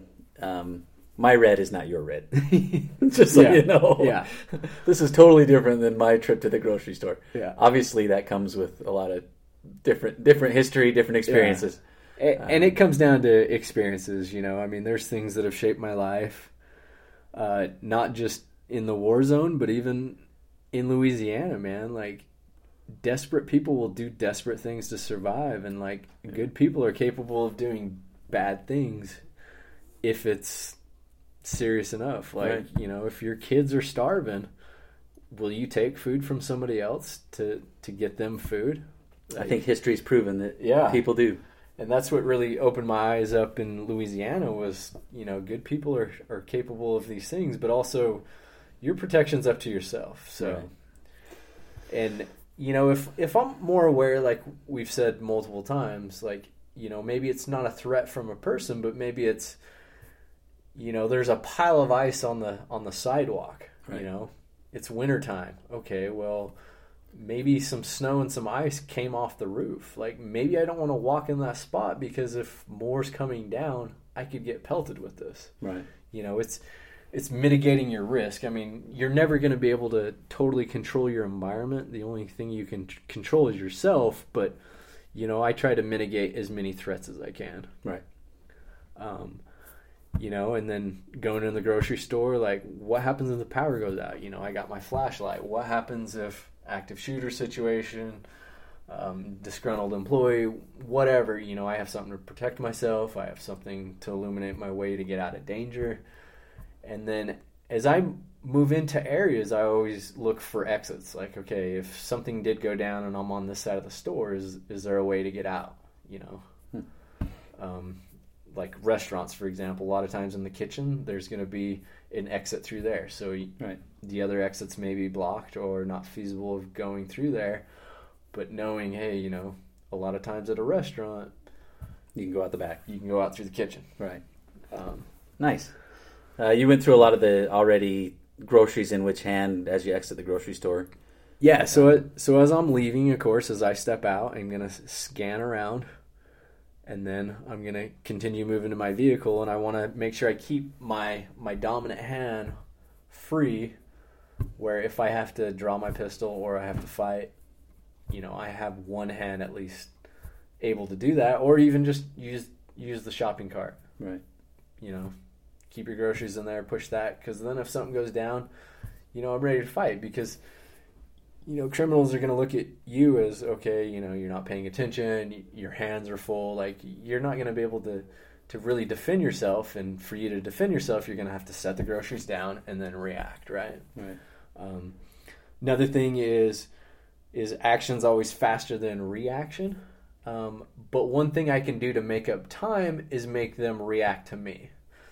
my red is not your red. Just so you know. Yeah. This is totally different than my trip to the grocery store. Yeah. Obviously, that comes with a lot of different history, different experiences. Yeah. And it comes down to experiences, you know. I mean, there's things that have shaped my life, not just in the war zone, but even in Louisiana, man, like, desperate people will do desperate things to survive, and, like, good people are capable of doing bad things if it's serious enough. Like, you know, if your kids are starving, will you take food from somebody else to get them food? Like, I think history's proven that people do. And that's what really opened my eyes up in Louisiana was, good people are capable of these things, but also your protection's up to yourself. So, right. And, if I'm more aware, like we've said multiple times, like, maybe it's not a threat from a person, but maybe it's, there's a pile of ice on the sidewalk, right. It's wintertime. Okay, well, maybe some snow and some ice came off the roof. Like, maybe I don't want to walk in that spot because if more's coming down, I could get pelted with this. Right. It's mitigating your risk. I mean, you're never going to be able to totally control your environment. The only thing you can control is yourself. But, I try to mitigate as many threats as I can. Right. And then going in the grocery store, like, what happens if the power goes out? I got my flashlight. What happens if active shooter situation, disgruntled employee, whatever, I have something to protect myself. I have something to illuminate my way to get out of danger. And then as I move into areas, I always look for exits. Like, okay, if something did go down and I'm on this side of the store, is there a way to get out? Like restaurants, for example, a lot of times in the kitchen, there's going to be an exit through there. So right. The other exits may be blocked or not feasible of going through there. But knowing, hey, a lot of times at a restaurant, you can go out the back. You can go out through the kitchen. Right. Nice. You went through a lot of the already groceries in which hand as you exit the grocery store. Yeah. So as I'm leaving, of course, as I step out, I'm going to scan around. And then I'm going to continue moving to my vehicle, and I want to make sure I keep my dominant hand free where if I have to draw my pistol or I have to fight, I have one hand at least able to do that, or even just use the shopping cart. Right. Keep your groceries in there, push that, because then if something goes down, I'm ready to fight because – criminals are going to look at you as, okay, you're not paying attention, your hands are full, like, you're not going to be able to really defend yourself, and for you to defend yourself, you're going to have to set the groceries down and then react, right? Right. Another thing is action's always faster than reaction, but one thing I can do to make up time is make them react to me.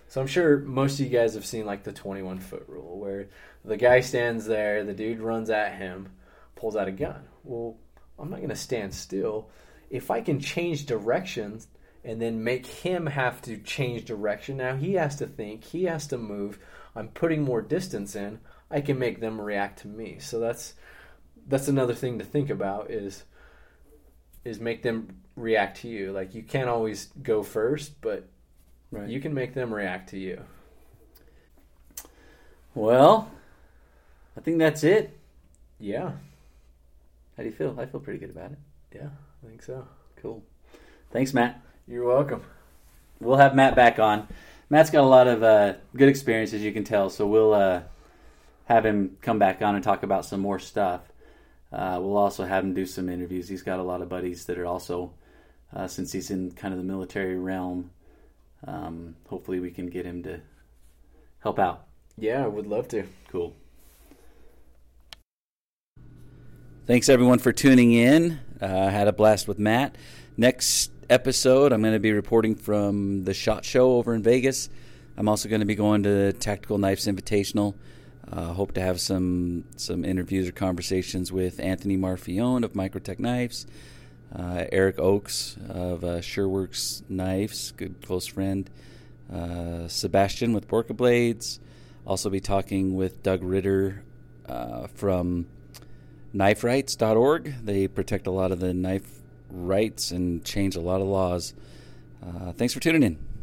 So I'm sure most of you guys have seen, like, the 21-foot rule, where the guy stands there, the dude runs at him, pulls out a gun. Well, I'm not going to stand still. If I can change directions and then make him have to change direction, now he has to think, he has to move. I'm putting more distance in. I can make them react to me. So that's another thing to think about is make them react to you. Like, you can't always go first, but right. You can make them react to you. Well, I think that's it. Yeah. How do you feel? I feel pretty good about it. Yeah, I think so. Cool. Thanks, Matt. You're welcome. We'll have Matt back on. Matt's got a lot of good experience, as you can tell, so we'll have him come back on and talk about some more stuff. We'll also have him do some interviews. He's got a lot of buddies that are also, since he's in kind of the military realm, hopefully we can get him to help out. Yeah, I would love to. Cool. Thanks, everyone, for tuning in. I had a blast with Matt. Next episode, I'm going to be reporting from the SHOT Show over in Vegas. I'm also going to be going to Tactical Knives Invitational. Hope to have some interviews or conversations with Anthony Marfione of Microtech Knives. Eric Oakes of SureWorks Knives, good close friend. Sebastian with Borka Blades. Also be talking with Doug Ritter from kniferights.org. They protect a lot of the knife rights and change a lot of laws. Thanks for tuning in.